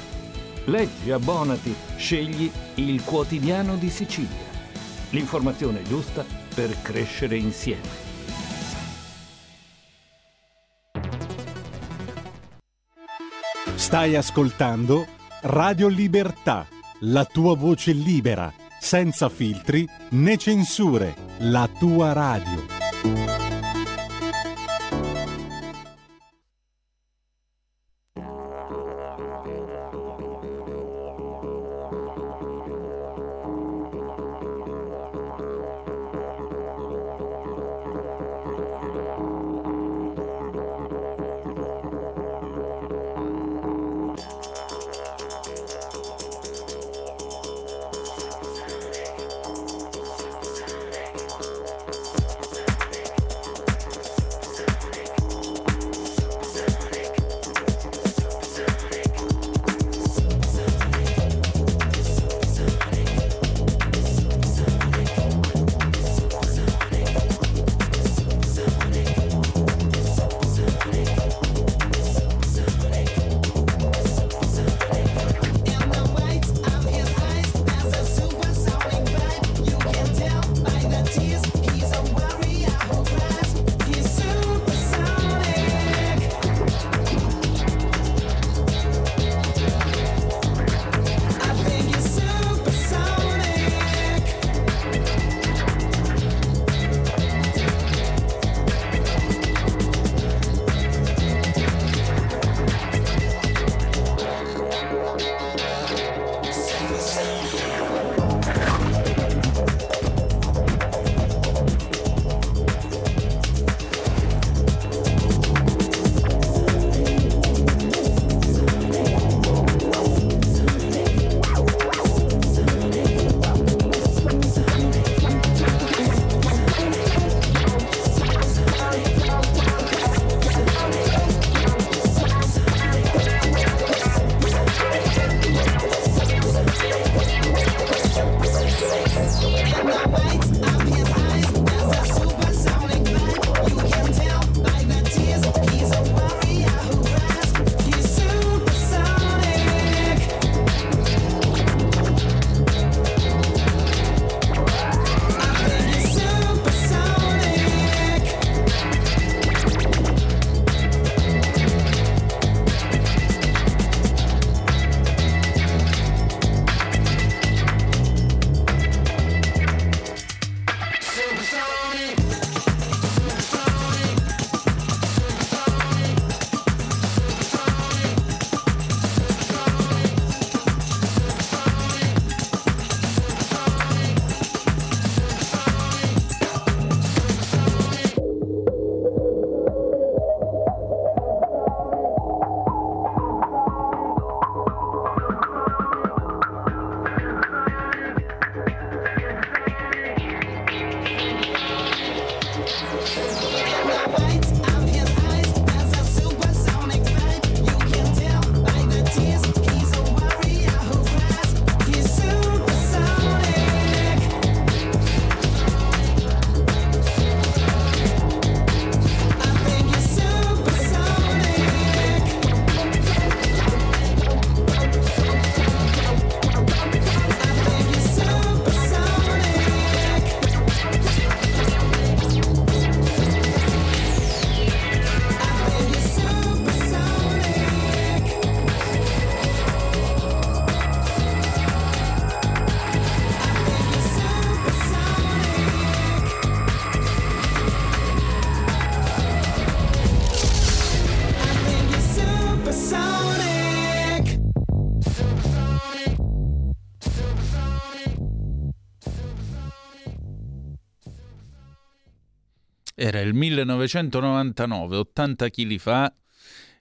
Leggi, abbonati, scegli Il Quotidiano di Sicilia. L'informazione giusta per crescere insieme. Stai ascoltando Radio Libertà, la tua voce libera, senza filtri né censure, la tua radio. Era il 1999, 80 kg fa,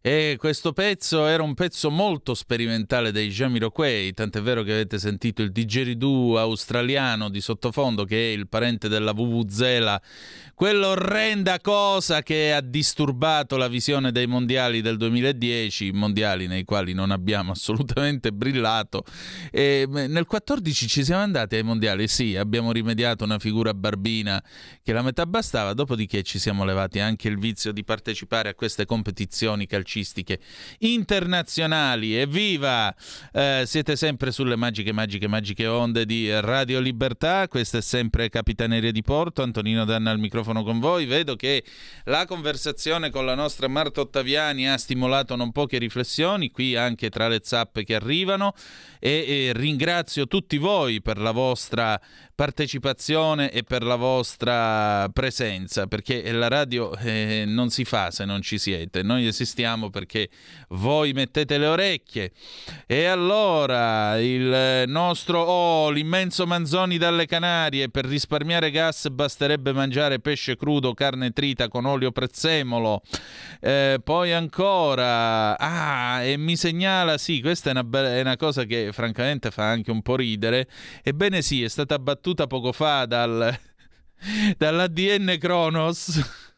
e questo pezzo era un pezzo molto sperimentale dei Jamiroquai, tant'è vero che avete sentito il didgeridoo australiano di sottofondo, che è il parente della vuvuzela, quell'orrenda cosa che ha disturbato la visione dei mondiali del 2010, mondiali nei quali non abbiamo assolutamente brillato. E nel 2014 ci siamo andati ai mondiali, sì, abbiamo rimediato una figura barbina che la metà bastava, dopodiché ci siamo levati anche il vizio di partecipare a queste competizioni calcistiche internazionali. Evviva! Siete sempre sulle magiche onde di Radio Libertà. Questa è sempre Capitaneria di Porto, Antonino D'Anna al microfono con voi. Vedo che la conversazione con la nostra Marta Ottaviani ha stimolato non poche riflessioni, qui anche tra le zappe che arrivano, e ringrazio tutti voi per la vostra partecipazione e per la vostra presenza, perché la radio non si fa se non ci siete. Noi esistiamo perché voi mettete le orecchie. E allora il nostro l'immenso Manzoni dalle Canarie: per risparmiare gas basterebbe mangiare pesce crudo, carne trita con olio prezzemolo. Poi ancora e mi segnala, sì, questa è una cosa che francamente fa anche un po' ridere, ebbene sì, è stata battuta poco fa dall'ADN Cronos.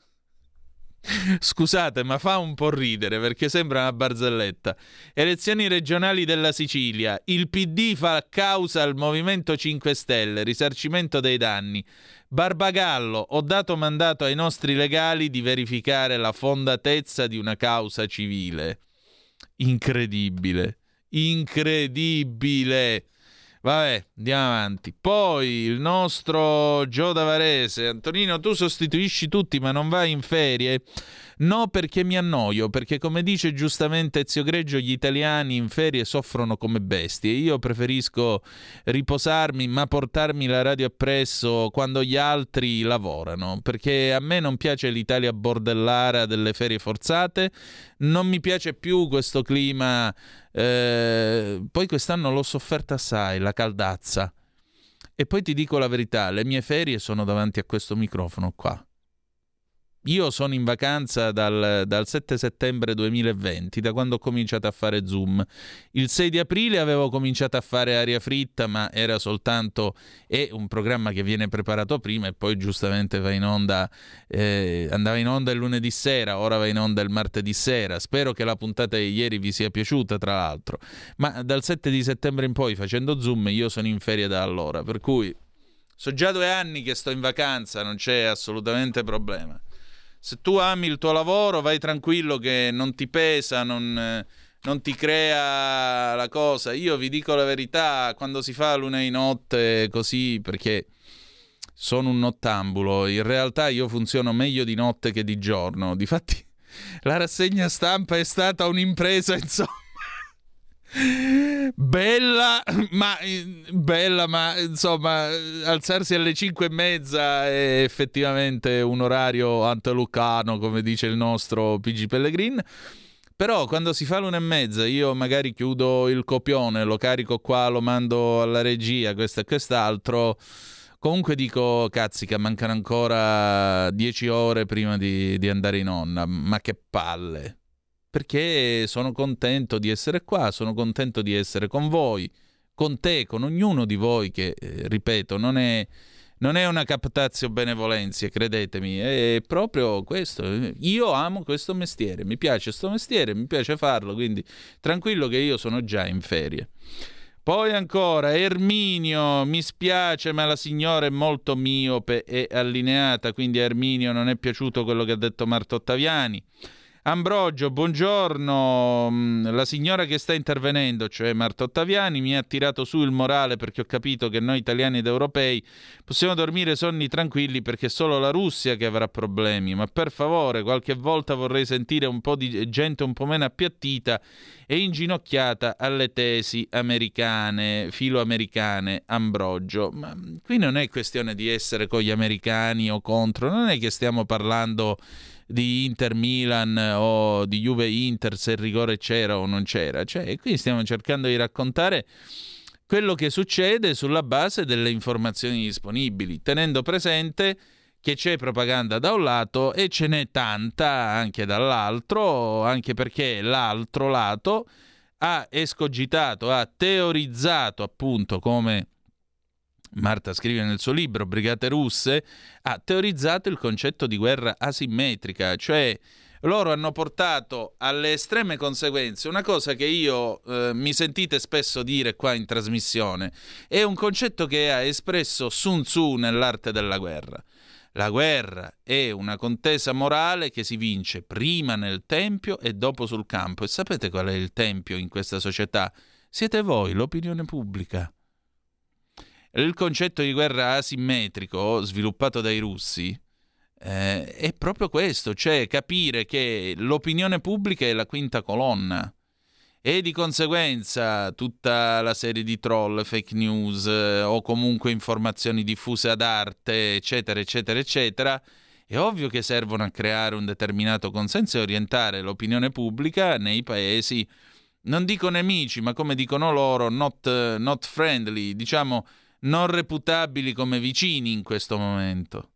Scusate, ma fa un po' ridere perché sembra una barzelletta. Elezioni regionali della Sicilia. Il PD fa causa al Movimento 5 Stelle, risarcimento dei danni. Barbagallo: ho dato mandato ai nostri legali di verificare la fondatezza di una causa civile. Incredibile. Incredibile. Vabbè, andiamo avanti. Poi il nostro Gio Davarese: Antonino, tu sostituisci tutti ma non vai in ferie? No, perché mi annoio, perché come dice giustamente Ezio Greggio, gli italiani in ferie soffrono come bestie. Io preferisco riposarmi, ma portarmi la radio appresso quando gli altri lavorano, perché a me non piace l'Italia bordellara delle ferie forzate, non mi piace più questo clima. Poi quest'anno l'ho sofferta assai, la caldazza. E poi ti dico la verità, le mie ferie sono davanti a questo microfono qua. Io sono in vacanza dal 7 settembre 2020, da quando ho cominciato a fare Zoom. Il 6 di aprile avevo cominciato a fare Aria Fritta, ma era soltanto un programma che viene preparato prima e poi giustamente va in onda, andava in onda il lunedì sera, ora va in onda il martedì sera. Spero che la puntata di ieri vi sia piaciuta, tra l'altro. Ma dal 7 di settembre in poi, facendo Zoom, io sono in ferie da allora, per cui so già 2 anni che sto in vacanza, non c'è assolutamente problema. Se tu ami il tuo lavoro, vai tranquillo che non ti pesa, non ti crea la cosa. Io vi dico la verità, quando si fa l'una di notte così, perché sono un nottambulo, in realtà io funziono meglio di notte che di giorno. Difatti la rassegna stampa è stata un'impresa, insomma, bella ma insomma, alzarsi alle 5:30 è effettivamente un orario antelucano, come dice il nostro PG Pellegrin. Però quando si fa l'1:30 io magari chiudo il copione, lo carico qua, lo mando alla regia, questo e quest'altro. Comunque dico, cazzica, mancano ancora 10 ore prima di andare in onda, ma che palle, perché sono contento di essere qua, sono contento di essere con voi, con te, con ognuno di voi che, ripeto, non è una captatio benevolentia, credetemi, è proprio questo. Io amo questo mestiere, mi piace sto mestiere, mi piace farlo, quindi tranquillo che io sono già in ferie. Poi ancora Erminio: mi spiace ma la signora è molto miope e allineata, quindi a Erminio non è piaciuto quello che ha detto Marta Ottaviani. Ambrogio: buongiorno, la signora che sta intervenendo, cioè Marta Ottaviani, mi ha tirato su il morale perché ho capito che noi italiani ed europei possiamo dormire sonni tranquilli, perché è solo la Russia che avrà problemi, ma per favore qualche volta vorrei sentire un po' di gente un po' meno appiattita e inginocchiata alle tesi americane, filoamericane. Ambrogio, ma qui non è questione di essere con gli americani o contro, non è che stiamo parlando di Inter-Milan o di Juve-Inter, se il rigore c'era o non c'era. Cioè, qui stiamo cercando di raccontare quello che succede sulla base delle informazioni disponibili, tenendo presente che c'è propaganda da un lato e ce n'è tanta anche dall'altro, anche perché l'altro lato ha escogitato, ha teorizzato, appunto, come Marta scrive nel suo libro Brigate Russe, ha teorizzato il concetto di guerra asimmetrica, cioè loro hanno portato alle estreme conseguenze una cosa che io mi sentite spesso dire qua in trasmissione, è un concetto che ha espresso Sun Tzu nell'arte della guerra. La guerra è una contesa morale che si vince prima nel tempio e dopo sul campo. E sapete qual è il tempio in questa società? Siete voi, l'opinione pubblica. Il concetto di guerra asimmetrico sviluppato dai russi è proprio questo, cioè capire che l'opinione pubblica è la quinta colonna e di conseguenza tutta la serie di troll, fake news o comunque informazioni diffuse ad arte, eccetera, eccetera, eccetera, è ovvio che servono a creare un determinato consenso e orientare l'opinione pubblica nei paesi, non dico nemici, ma come dicono loro, not friendly, diciamo non reputabili come vicini in questo momento.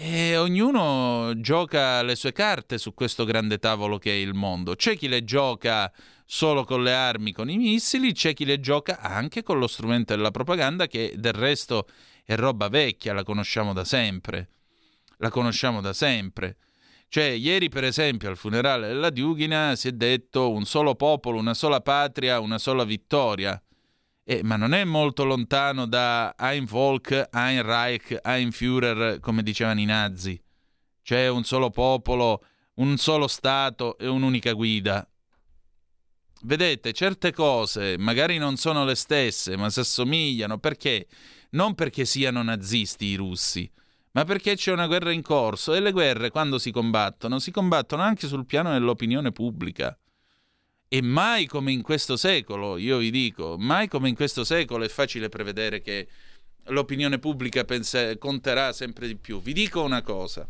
E ognuno gioca le sue carte su questo grande tavolo che è il mondo. C'è chi le gioca solo con le armi, con i missili, c'è chi le gioca anche con lo strumento della propaganda, che del resto è roba vecchia, la conosciamo da sempre. Cioè, ieri per esempio al funerale della Dugina si è detto un solo popolo, una sola patria, una sola vittoria. Ma non è molto lontano da Ein Volk, Ein Reich, Ein Führer, come dicevano i nazi. C'è un solo popolo, un solo Stato e un'unica guida. Vedete, certe cose magari non sono le stesse, ma si assomigliano. Perché? Non perché siano nazisti i russi, ma perché c'è una guerra in corso. E le guerre, quando si combattono anche sul piano dell'opinione pubblica. E mai come in questo secolo, io vi dico, mai come in questo secolo è facile prevedere che l'opinione pubblica conterà sempre di più. Vi dico una cosa,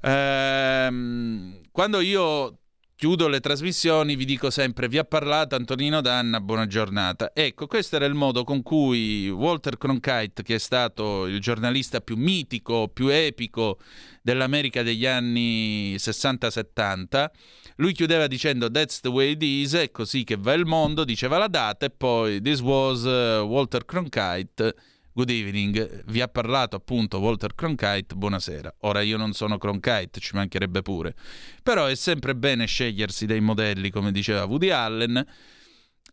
quando io chiudo le trasmissioni vi dico sempre: vi ha parlato Antonino D'Anna, buona giornata. Ecco, questo era il modo con cui Walter Cronkite, che è stato il giornalista più mitico, più epico dell'America degli anni 60-70, lui chiudeva dicendo "That's the way it is", è così che va il mondo, diceva la data e poi "This was Walter Cronkite, good evening", vi ha parlato appunto Walter Cronkite, buonasera. Ora io non sono Cronkite, ci mancherebbe pure, però è sempre bene scegliersi dei modelli, come diceva Woody Allen.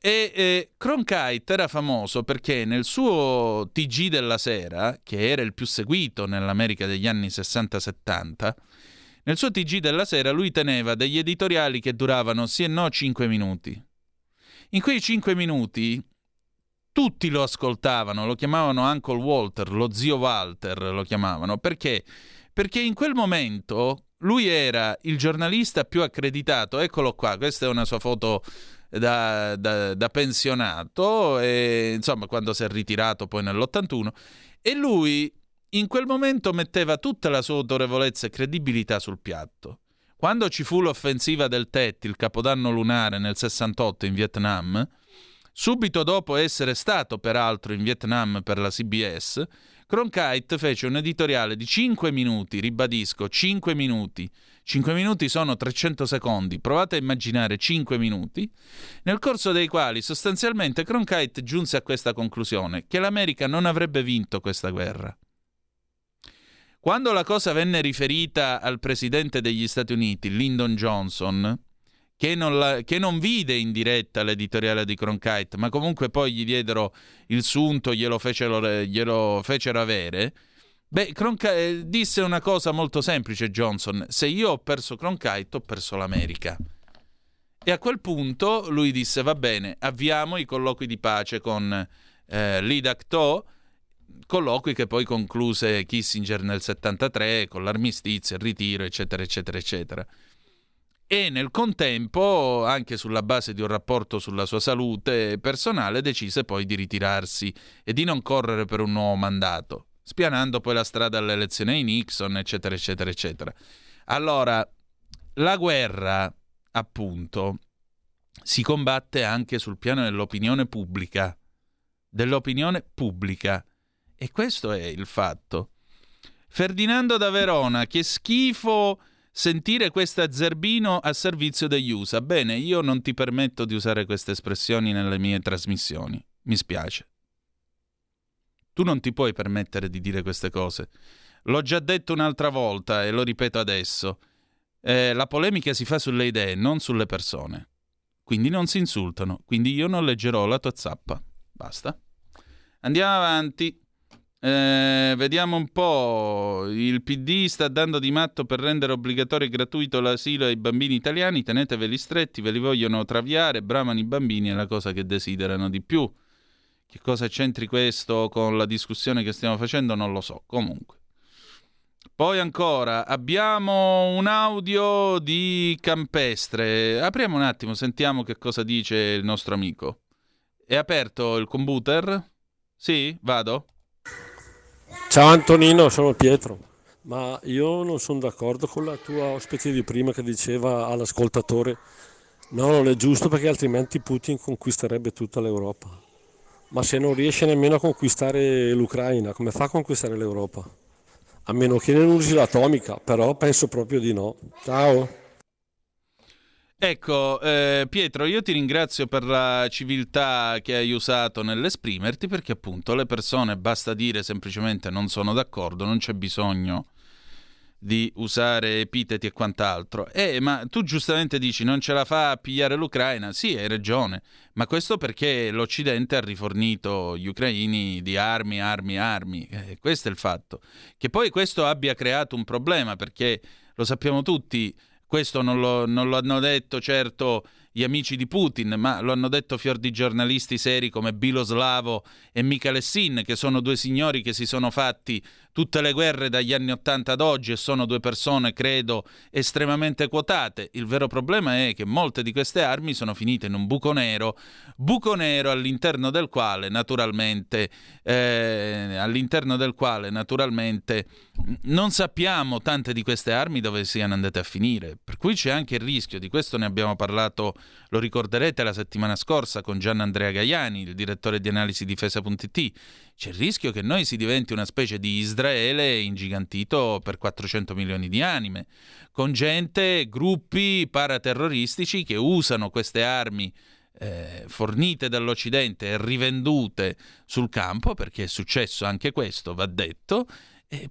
E Cronkite era famoso perché nel suo TG della sera, che era il più seguito nell'America degli anni 60-70, nel suo TG della sera lui teneva degli editoriali che duravano sì e no 5 minuti. In quei 5 minuti tutti lo ascoltavano, lo chiamavano Uncle Walter, lo zio Walter lo chiamavano. Perché? Perché in quel momento lui era il giornalista più accreditato. Eccolo qua, questa è una sua foto da pensionato, e, insomma, quando si è ritirato poi nell'81. E lui in quel momento metteva tutta la sua autorevolezza e credibilità sul piatto. Quando ci fu l'offensiva del Tet, il capodanno lunare nel 68 in Vietnam, subito dopo essere stato peraltro in Vietnam per la CBS, Cronkite fece un editoriale di 5 minuti, ribadisco, 5 minuti. 5 minuti sono 300 secondi, provate a immaginare 5 minuti, nel corso dei quali sostanzialmente Cronkite giunse a questa conclusione, che l'America non avrebbe vinto questa guerra. Quando la cosa venne riferita al presidente degli Stati Uniti, Lyndon Johnson, che non vide in diretta l'editoriale di Cronkite, ma comunque poi gli diedero il sunto, glielo fecero avere, Cronkite disse una cosa molto semplice: Johnson, se io ho perso Cronkite, ho perso l'America. E a quel punto lui disse: va bene, avviamo i colloqui di pace con Lee Dak Tho, colloqui che poi concluse Kissinger nel 73 con l'armistizio, il ritiro, eccetera eccetera eccetera. E nel contempo, anche sulla base di un rapporto sulla sua salute personale, decise poi di ritirarsi e di non correre per un nuovo mandato, spianando poi la strada all'elezione di Nixon, eccetera eccetera eccetera. Allora, la guerra, appunto, si combatte anche sul piano dell'opinione pubblica. E questo è il fatto. Ferdinando da Verona, che schifo sentire questa Zerbino a servizio degli USA. Bene, io non ti permetto di usare queste espressioni nelle mie trasmissioni, mi spiace. Tu non ti puoi permettere di dire queste cose. L'ho già detto un'altra volta e lo ripeto adesso. La polemica si fa sulle idee, non sulle persone. Quindi non si insultano, quindi io non leggerò la tua zappa. Basta. Andiamo avanti. Vediamo un po'. Il PD sta dando di matto per rendere obbligatorio e gratuito l'asilo ai bambini italiani. Teneteveli stretti, ve li vogliono traviare. Bramano i bambini, è la cosa che desiderano di più. Che cosa c'entri questo con la discussione che stiamo facendo? Non lo so. Comunque. Poi ancora abbiamo un audio di Campestre. Apriamo un attimo, sentiamo che cosa dice il nostro amico. È aperto il computer? Sì, vado. Ciao Antonino, sono Pietro, ma io non sono d'accordo con la tua ospite di prima che diceva all'ascoltatore no, non è giusto perché altrimenti Putin conquisterebbe tutta l'Europa. Ma se non riesce nemmeno a conquistare l'Ucraina, come fa a conquistare l'Europa? A meno che non usi l'atomica, però penso proprio di no. Ciao. Ecco, Pietro, io ti ringrazio per la civiltà che hai usato nell'esprimerti, perché appunto le persone basta dire semplicemente non sono d'accordo, non c'è bisogno di usare epiteti e quant'altro. Ma tu giustamente dici non ce la fa a pigliare l'Ucraina? Sì, hai ragione, ma questo perché l'Occidente ha rifornito gli ucraini di armi. Questo è il fatto. Che poi questo abbia creato un problema, perché lo sappiamo tutti. Questo non lo hanno detto certo gli amici di Putin, ma lo hanno detto fior di giornalisti seri come Biloslavo e Michalessin, che sono due signori che si sono fatti tutte le guerre dagli anni 80 ad oggi e sono due persone, credo, estremamente quotate. Il vero problema è che molte di queste armi sono finite in un buco nero all'interno del quale naturalmente non sappiamo tante di queste armi dove siano andate a finire. Per cui c'è anche il rischio, di questo ne abbiamo parlato, lo ricorderete, la settimana scorsa con Gianandrea Gaiani, il direttore di analisi difesa.it, c'è il rischio che noi si diventi una specie di Israele ingigantito per 400 milioni di anime, con gente, gruppi paraterroristici che usano queste armi fornite dall'Occidente e rivendute sul campo, perché è successo anche questo, va detto,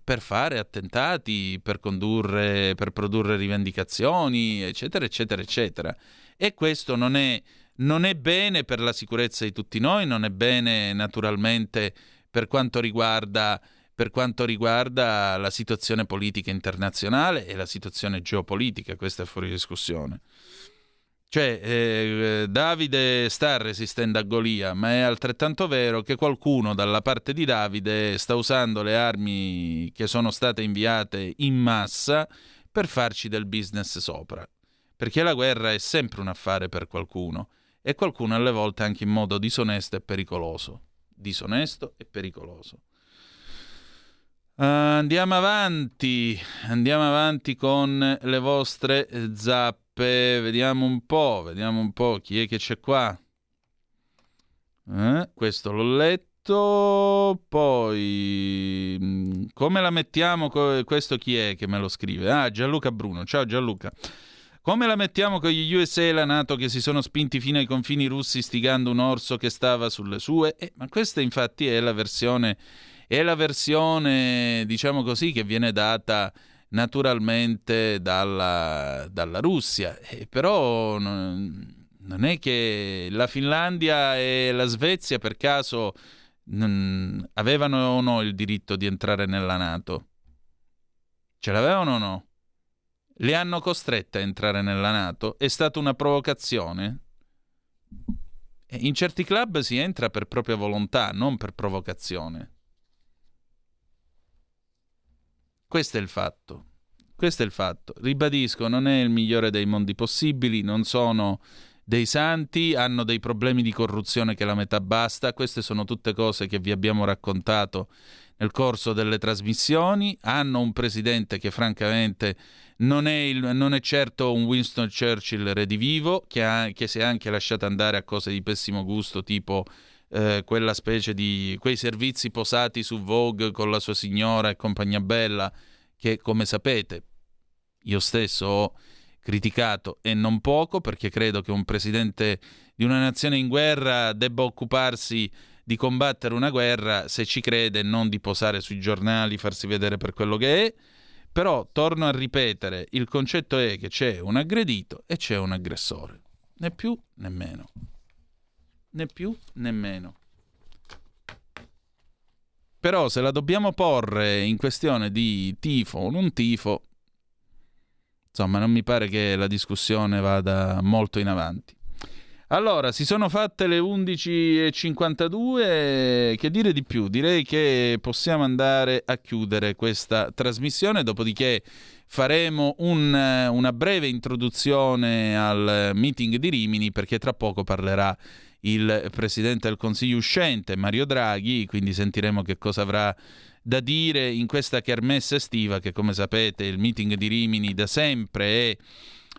per fare attentati, per produrre rivendicazioni, eccetera, eccetera, eccetera. E questo non è bene per la sicurezza di tutti noi, non è bene naturalmente per quanto riguarda la situazione politica internazionale e la situazione geopolitica, questa è fuori discussione. Cioè, Davide sta resistendo a Golia, ma è altrettanto vero che qualcuno dalla parte di Davide sta usando le armi che sono state inviate in massa per farci del business sopra. Perché la guerra è sempre un affare per qualcuno, e qualcuno alle volte anche in modo disonesto e pericoloso. Andiamo avanti con le vostre zappe. Vediamo un po' chi è che c'è qua. Questo l'ho letto. Poi come la mettiamo? Questo chi è che me lo scrive? Gianluca Bruno. Ciao Gianluca. Come la mettiamo con gli USA e la NATO che si sono spinti fino ai confini russi istigando un orso che stava sulle sue? Ma questa infatti è la versione, diciamo così, che viene data naturalmente dalla Russia. Però non è che la Finlandia e la Svezia per caso avevano o no il diritto di entrare nella NATO? Ce l'avevano o no? Le hanno costrette a entrare nella NATO? È stata una provocazione? In certi club si entra per propria volontà, non per provocazione. Questo è il fatto. Ribadisco, non è il migliore dei mondi possibili, non sono dei santi, hanno dei problemi di corruzione che la metà basta. Queste sono tutte cose che vi abbiamo raccontato nel corso delle trasmissioni. Hanno un presidente che francamente non è certo un Winston Churchill redivivo, che si è anche lasciato andare a cose di pessimo gusto, tipo quella specie di quei servizi posati su Vogue con la sua signora e compagnia bella, che come sapete io stesso ho criticato e non poco, perché credo che un presidente di una nazione in guerra debba occuparsi di combattere una guerra se ci crede, non di posare sui giornali, farsi vedere per quello che è. Però torno a ripetere, il concetto è che c'è un aggredito e c'è un aggressore, né più né meno, né più né meno. Però se la dobbiamo porre in questione di tifo o non tifo, insomma, non mi pare che la discussione vada molto in avanti. Allora, si sono fatte le 11.52, che dire di più? Direi che possiamo andare a chiudere questa trasmissione, dopodiché faremo una breve introduzione al meeting di Rimini, perché tra poco parlerà il Presidente del Consiglio uscente, Mario Draghi, quindi sentiremo che cosa avrà da dire in questa kermesse estiva, che come sapete il meeting di Rimini da sempre è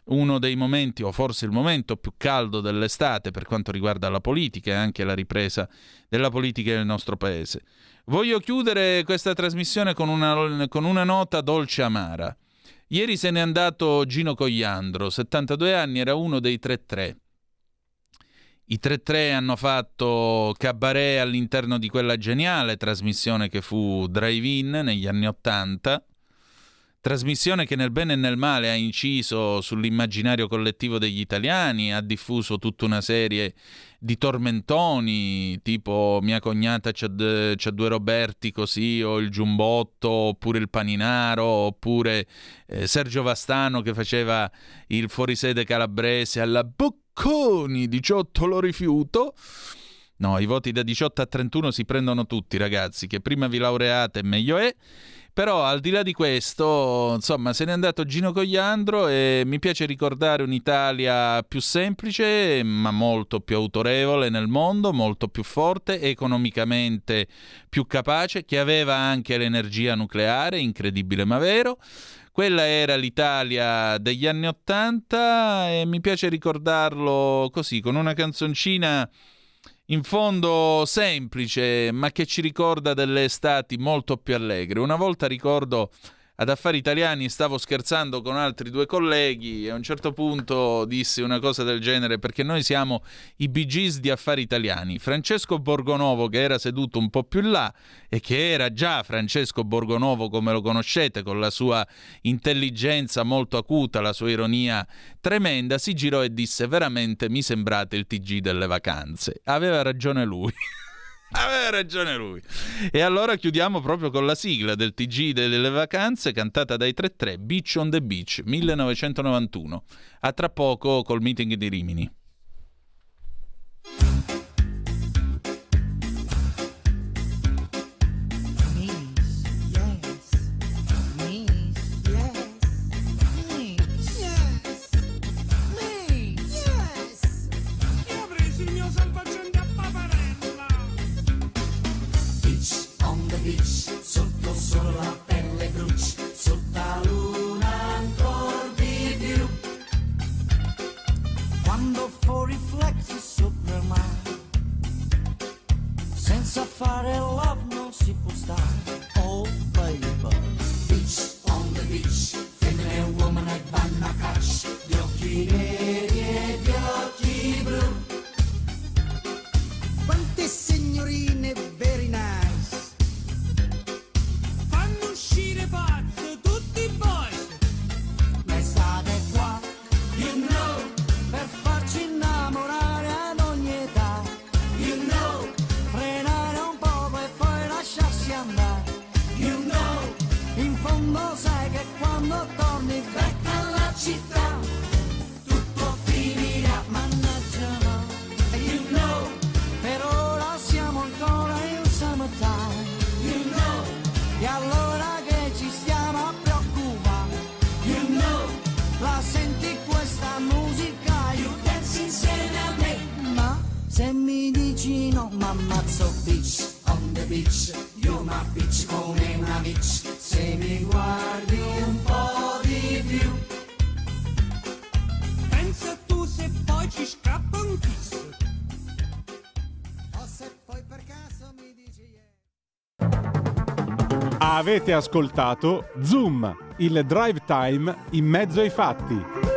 uno dei momenti, o forse il momento più caldo dell'estate per quanto riguarda la politica e anche la ripresa della politica nel nostro paese. Voglio chiudere questa trasmissione con una nota dolce amara. Ieri se n'è andato Gino Cogliandro, 72 anni, era uno dei 33. I 33 hanno fatto cabaret all'interno di quella geniale trasmissione che fu Drive-In negli anni 80. Trasmissione che nel bene e nel male ha inciso sull'immaginario collettivo degli italiani, ha diffuso tutta una serie di tormentoni, tipo mia cognata c'ha due Roberti così, o il giumbotto, oppure il paninaro, oppure Sergio Vastano che faceva il fuorisede calabrese alla Bocconi, 18 lo rifiuto. No, i voti da 18 a 31 si prendono tutti, ragazzi, che prima vi laureate meglio è. Però al di là di questo, insomma, se n'è andato Gino Cogliandro e mi piace ricordare un'Italia più semplice, ma molto più autorevole nel mondo, molto più forte, economicamente più capace, che aveva anche l'energia nucleare, incredibile ma vero. Quella era l'Italia degli anni 80 e mi piace ricordarlo così, con una canzoncina in fondo semplice, ma che ci ricorda delle estati molto più allegre. Una volta, ricordo, ad Affari Italiani stavo scherzando con altri due colleghi e a un certo punto dissi una cosa del genere, perché noi siamo i Bee Gees di Affari Italiani. Francesco Borgonovo, che era seduto un po' più in là e che era già Francesco Borgonovo come lo conoscete, con la sua intelligenza molto acuta, la sua ironia tremenda, si girò e disse: veramente mi sembrate il TG delle vacanze. Aveva ragione lui. Aveva ragione lui. E allora chiudiamo proprio con la sigla del TG delle vacanze, cantata dai 33, Beach on the Beach, 1991. A tra poco col meeting di Rimini. Sotto solo la pelle gruccia, sotto la luna ancor di più. Quando fuori flexi sopra il mare, senza fare love non si può stare. Oh baby, beach on the beach, femmine e uomini vanno a caccia, gli occhi neri e gli occhi blu. Quante signorine very nice, uscire pazzo tutti i boys. Ma state qua, you know, per farci innamorare ad ogni età, you know, frenare un po' e poi lasciarsi andare, you know, in fondo sai che quando torni back alla città tutto finirà, mannaggia no, you know, per ora siamo ancora in summertime, you know, e allora senti questa musica, you dance insieme a me. Ma se mi dici no, m'ammazzo, bitch on the beach, io m'appiccio come una bitch, se mi guardi un po' di più. Pensa tu se poi ci scappa un kiss. Avete ascoltato Zoom, il drive time in mezzo ai fatti.